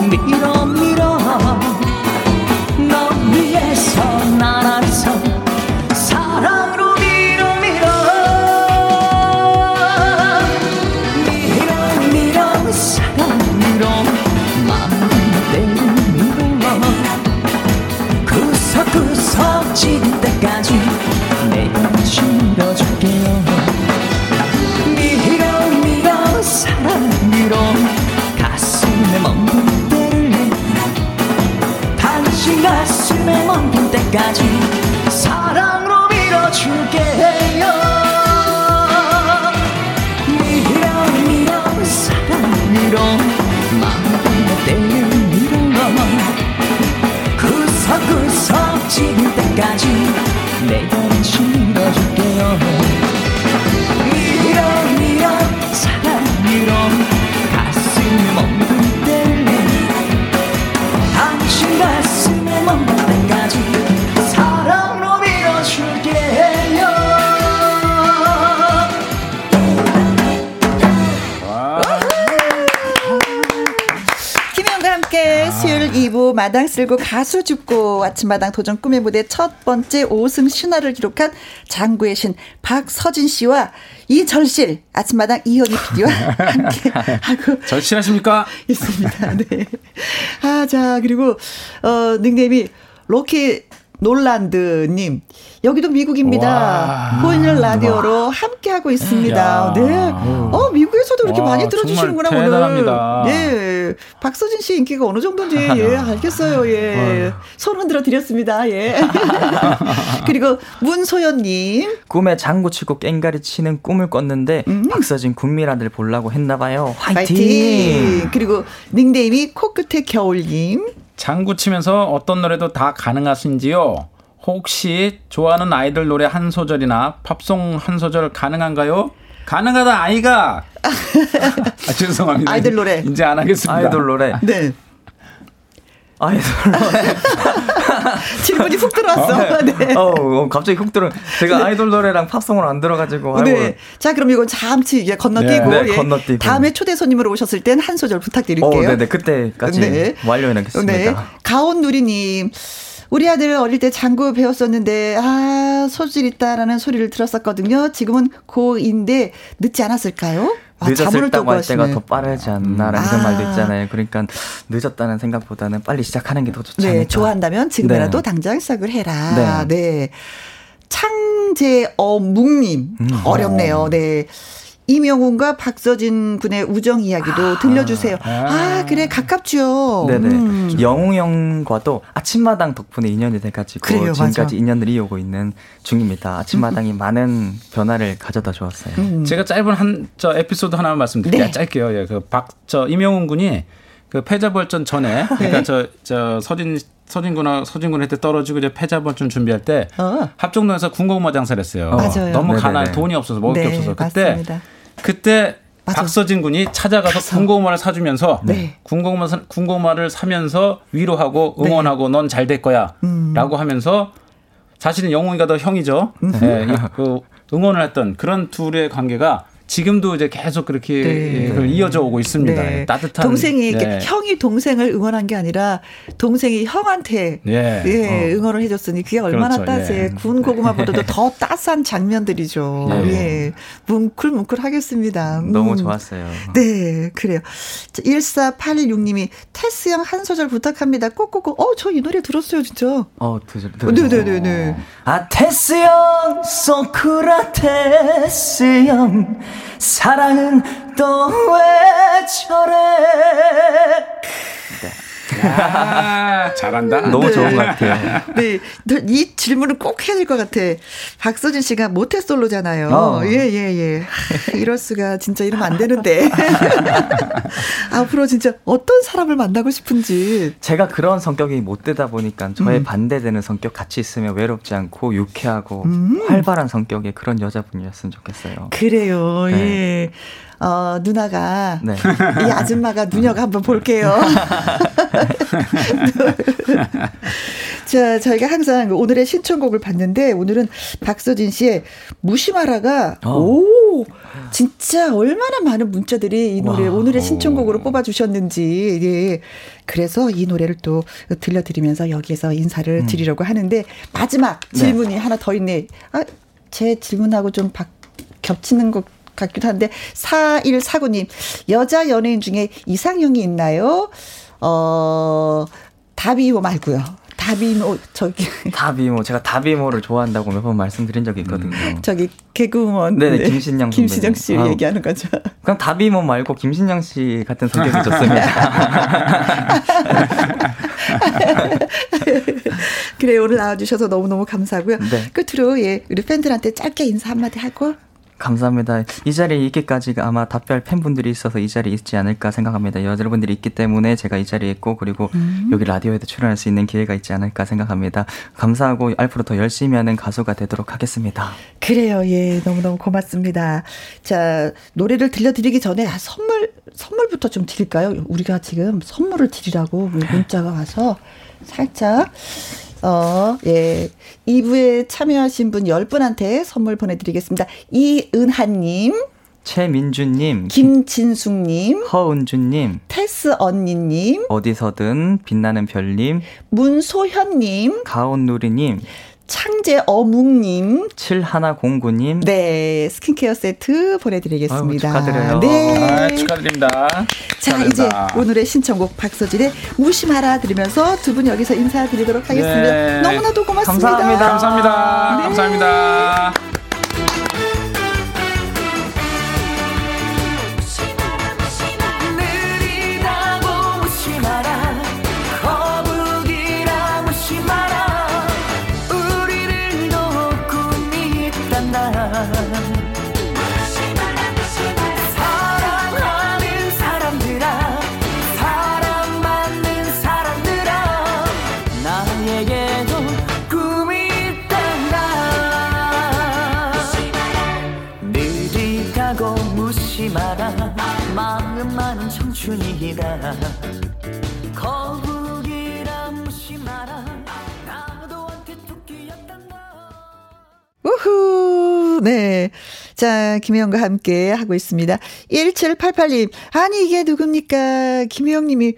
밀어 너 위에서 날 아래서 사랑으로 밀어 사랑으로 마음대로 구석 지는 때까지 내가 밀어줄게요. 밀어 사랑으로 가슴에 멈춘 때를 당신 가슴에 멈춘 때까지 사랑으로 밀어줄게요. 밀어 사랑으로 마음의 때를 밀어 구석구석 지울 때까지 내가 밀어줄게요. 밀어 사랑으로 가슴에 머물 때를 당신 가슴에 머물 때까지 사랑으로 밀어줄게요. 김혜영과 함께 수요일 2부 마당 쓸고 가수 줍고 아침마당 도전 꿈의 무대 첫 번째 5승 신화를 기록한 장구의 신 박서진 씨와 이 절실 아침마당 이현희 PD와 함께 하고 절실하십니까? 있습니다. 네. 아, 자 그리고 닉네임이 로키 놀란드님 여기도 미국입니다. 보이는 라디오로 함께하고 있습니다. 네. 미국에서도 이렇게 많이 들어주시는구나 오늘. 대단합니다. 예. 박서진 씨 인기가 어느 정도인지 예, 알겠어요. 예. 손 흔들어 드렸습니다. 예. 그리고 문소연님 꿈에 장구 치고 깽가리 치는 꿈을 꿨는데 박서진 군미란들 보려고 했나봐요. 화이팅. 그리고 닉네임이 코끝에 겨울님. 장구 치면서 어떤 노래도 다 가능하신지요? 혹시 좋아하는 아이들 노래 한 소절이나 팝송 한 소절 가능한가요? 가능하다 아이가. 죄송합니다. 아이들 노래 이제 안 하겠습니다. 아이돌 노래. 네. 아이돌 노래. 질문이 훅 들어왔어. 네. 갑자기 훅 들어. 제가 네. 아이돌 노래랑 팝송을 안 들어가지고. 네. 자, 그럼 이건 잠시 건너뛰고. 네. 네, 건너뛰고. 다음에 초대 손님으로 오셨을 땐 한 소절 부탁드릴게요. 네네. 그때까지 네. 완료해놓겠습니다. 네. 가온누리님. 우리 아들 어릴 때 장구 배웠었는데 소질 있다라는 소리를 들었었거든요. 지금은 고인데 늦지 않았을까요? 늦었다고 할 때가 더 빠르지 않나라는 그런 말도 있잖아요. 그러니까 늦었다는 생각보다는 빨리 시작하는 게 더 좋지 않을까. 네, 좋아한다면 지금이라도 네. 당장 시작을 해라. 네, 네. 창재어묵님 어렵네요. 네. 이명훈과 박서진 군의 우정 이야기도 들려주세요. 그래 가깝죠. 네네. 영웅 형과도 아침마당 덕분에 인연이 돼가지고 그래요, 지금까지 인연을 이어오고 있는 중입니다. 아침마당이 많은 변화를 가져다 주었어요. 제가 짧은 저 에피소드 하나만 말씀드릴게요. 네. 짧게요. 예, 이명훈 군이 그 패자부활전 전에 그러니까 네. 서진군한테 떨어지고 이제 패자부활전 준비할 때 합정동에서 군고구마 장사를 했어요. 맞아요. 너무 가난 돈이 없어서 먹을 게 없어서 그때. 맞습니다. 그때 맞아. 박서진 군이 찾아가서 군고구마를 사주면서 네. 군고구마를 사면서 위로하고 응원하고 네. 넌 잘 될 거야 라고 하면서 자신은 영웅이가 더 형이죠. 네, 그 응원을 했던 그런 둘의 관계가 지금도 이제 계속 그렇게 네. 이어져 오고 있습니다. 네. 따뜻한 동생이 네. 형이 동생을 응원한 게 아니라 동생이 형한테 네. 예, 응원을 해줬으니 그게 얼마나 그렇죠. 따스해. 예. 구운 고구마보다도 더 따스한 장면들이죠. 예. 예. 뭉클뭉클하겠습니다. 너무 좋았어요. 네, 그래요. 14816님이 테스 양 한 소절 부탁합니다. 꼭꼭. 저 이 노래 들었어요, 진짜. 네. 테스 양, 소크라테스 양. 사랑은 또 왜 저래. 아, 잘한다. 너무 네. 좋은 것 같아요. 네, 이 질문을 꼭 해야 될 것 같아. 박서진 씨가 모태 솔로잖아요. 예예예. 예. 이럴 수가 진짜 이러면 안 되는데. 앞으로 진짜 어떤 사람을 만나고 싶은지. 제가 그런 성격이 못 되다 보니까 저의 반대되는 성격 같이 있으면 외롭지 않고 유쾌하고 활발한 성격의 그런 여자분이었으면 좋겠어요. 그래요. 네. 예. 누나가 네. 이 아줌마가 누녀가 한번 볼게요. 자, 저희가 항상 오늘의 신청곡을 봤는데 오늘은 박서진 씨의 무심하라가 오 진짜 얼마나 많은 문자들이 이 노래 오늘의 신청곡으로 뽑아주셨는지 예. 그래서 이 노래를 또 들려드리면서 여기에서 인사를 드리려고 하는데 마지막 질문이 네. 하나 더 있네. 아, 제 질문하고 좀 겹치는 것 같기도 한데 4149님 여자 연예인 중에 이상형이 있나요? 다비모 말고요. 다비모 저기 다비모 제가 다비모를 좋아한다고 몇 번 말씀드린 적이 있거든요. 저기 개그우먼 네네 네. 김신영 씨 아우. 얘기하는 거죠. 그럼 다비모 말고 김신영 씨 같은 성격이 좋습니다. 그래 오늘 나와주셔서 너무너무 감사하고요. 네. 끝으로 예 우리 팬들한테 짧게 인사 한마디 하고. 감사합니다. 이 자리에 있기까지 아마 답변할 팬분들이 있어서 이 자리에 있지 않을까 생각합니다. 여러분들이 있기 때문에 제가 이 자리에 있고 그리고 여기 라디오에도 출연할 수 있는 기회가 있지 않을까 생각합니다. 감사하고 앞으로 더 열심히 하는 가수가 되도록 하겠습니다. 그래요. 예, 너무너무 고맙습니다. 자, 노래를 들려드리기 전에 선물부터 좀 드릴까요? 우리가 지금 선물을 드리라고 문자가 와서 살짝... 예. 2부에 참여하신 분 10분한테 선물 보내드리겠습니다. 이은하님, 최민주님, 김진숙님, 허은주님, 테스 언니님, 어디서든 빛나는 별님, 문소현님, 가온누리님, 창재 어묵님, 7109님, 네 스킨케어 세트 보내드리겠습니다. 아유, 축하드려요. 네, 아유, 축하드립니다. 자 감사합니다. 이제 오늘의 신청곡 박서진의 무심하라 들으면서 두 분 여기서 인사드리도록 하겠습니다. 네. 너무나도 고맙습니다. 감사합니다. 감사합니다. 네. 감사합니다. 마음만은 청춘이라 거북이라 무심하라 나도 한테 토끼였단 말. 우후 네. 자, 김혜영과 함께 하고 있습니다. 1788님 아니 이게 누굽니까 김혜영님이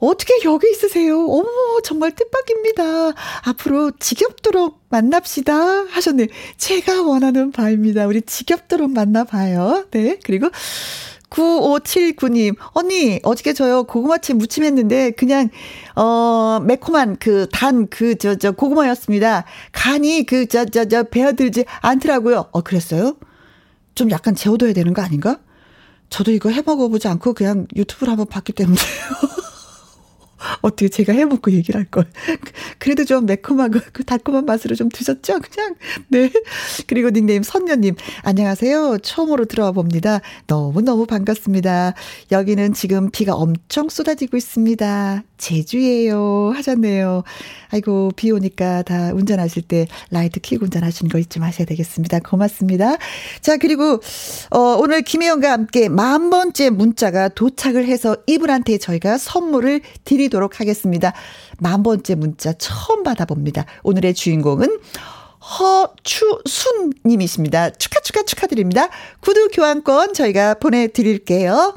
어떻게 여기 있으세요? 어머 정말 뜻밖입니다. 앞으로 지겹도록 만납시다 하셨네요. 제가 원하는 바입니다. 우리 지겹도록 만나봐요. 네 그리고 9579님 언니 어저께 저요 고구마채 무침 했는데 그냥 매콤한 그 단 그 저 고구마였습니다. 간이 그 저 배어들지 않더라고요. 그랬어요? 좀 약간 재워둬야 되는 거 아닌가? 저도 이거 해먹어보지 않고 그냥 유튜브를 한번 봤기 때문에 어떻게 제가 해먹고 얘기를 할 걸. 그래도 좀 매콤하고 그 달콤한 맛으로 좀 드셨죠? 그냥. 네. 그리고 닉네임 선녀님. 안녕하세요. 처음으로 들어와 봅니다. 너무너무 반갑습니다. 여기는 지금 비가 엄청 쏟아지고 있습니다. 제주예요. 하셨네요. 아이고, 비 오니까 다 운전하실 때 라이트 켜고 운전하시는 거 잊지 마셔야 되겠습니다. 고맙습니다. 자, 그리고, 오늘 김혜영과 함께 10,000번째 문자가 도착을 해서 이분한테 저희가 선물을 드리도록 하겠습니다. 10,000번째 문자 처음 받아봅니다. 오늘의 주인공은 허추순님이십니다. 축하드립니다. 구두 교환권 저희가 보내드릴게요.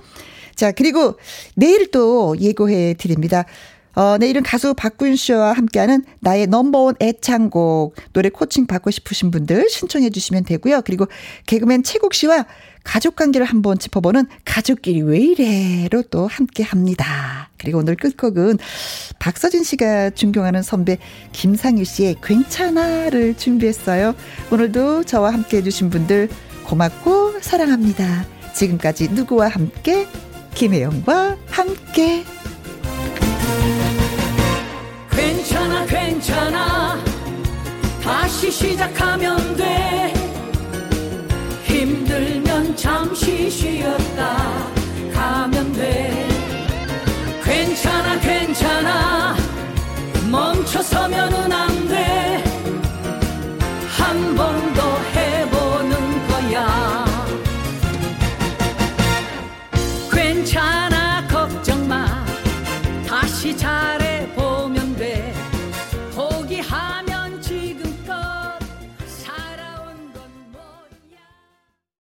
자, 그리고 내일 또 예고해 드립니다. 내일은 가수 박구윤 씨와 함께하는 나의 넘버원 애창곡 노래 코칭 받고 싶으신 분들 신청해 주시면 되고요. 그리고 개그맨 최국 씨와 가족관계를 한번 짚어보는 가족끼리 왜 이래로 또 함께합니다. 그리고 오늘 끝곡은 박서진 씨가 존경하는 선배 김상유 씨의 괜찮아를 준비했어요. 오늘도 저와 함께해 주신 분들 고맙고 사랑합니다. 지금까지 누구와 함께 김혜영과 함께 괜찮아. 다시 시작하면 돼. 힘들면 잠시 쉬었다 가면 돼. 괜찮아 괜찮아. 멈춰서면은 안 돼. 한 번 더 해보는 거야. 괜찮아 걱정 마. 다시 잘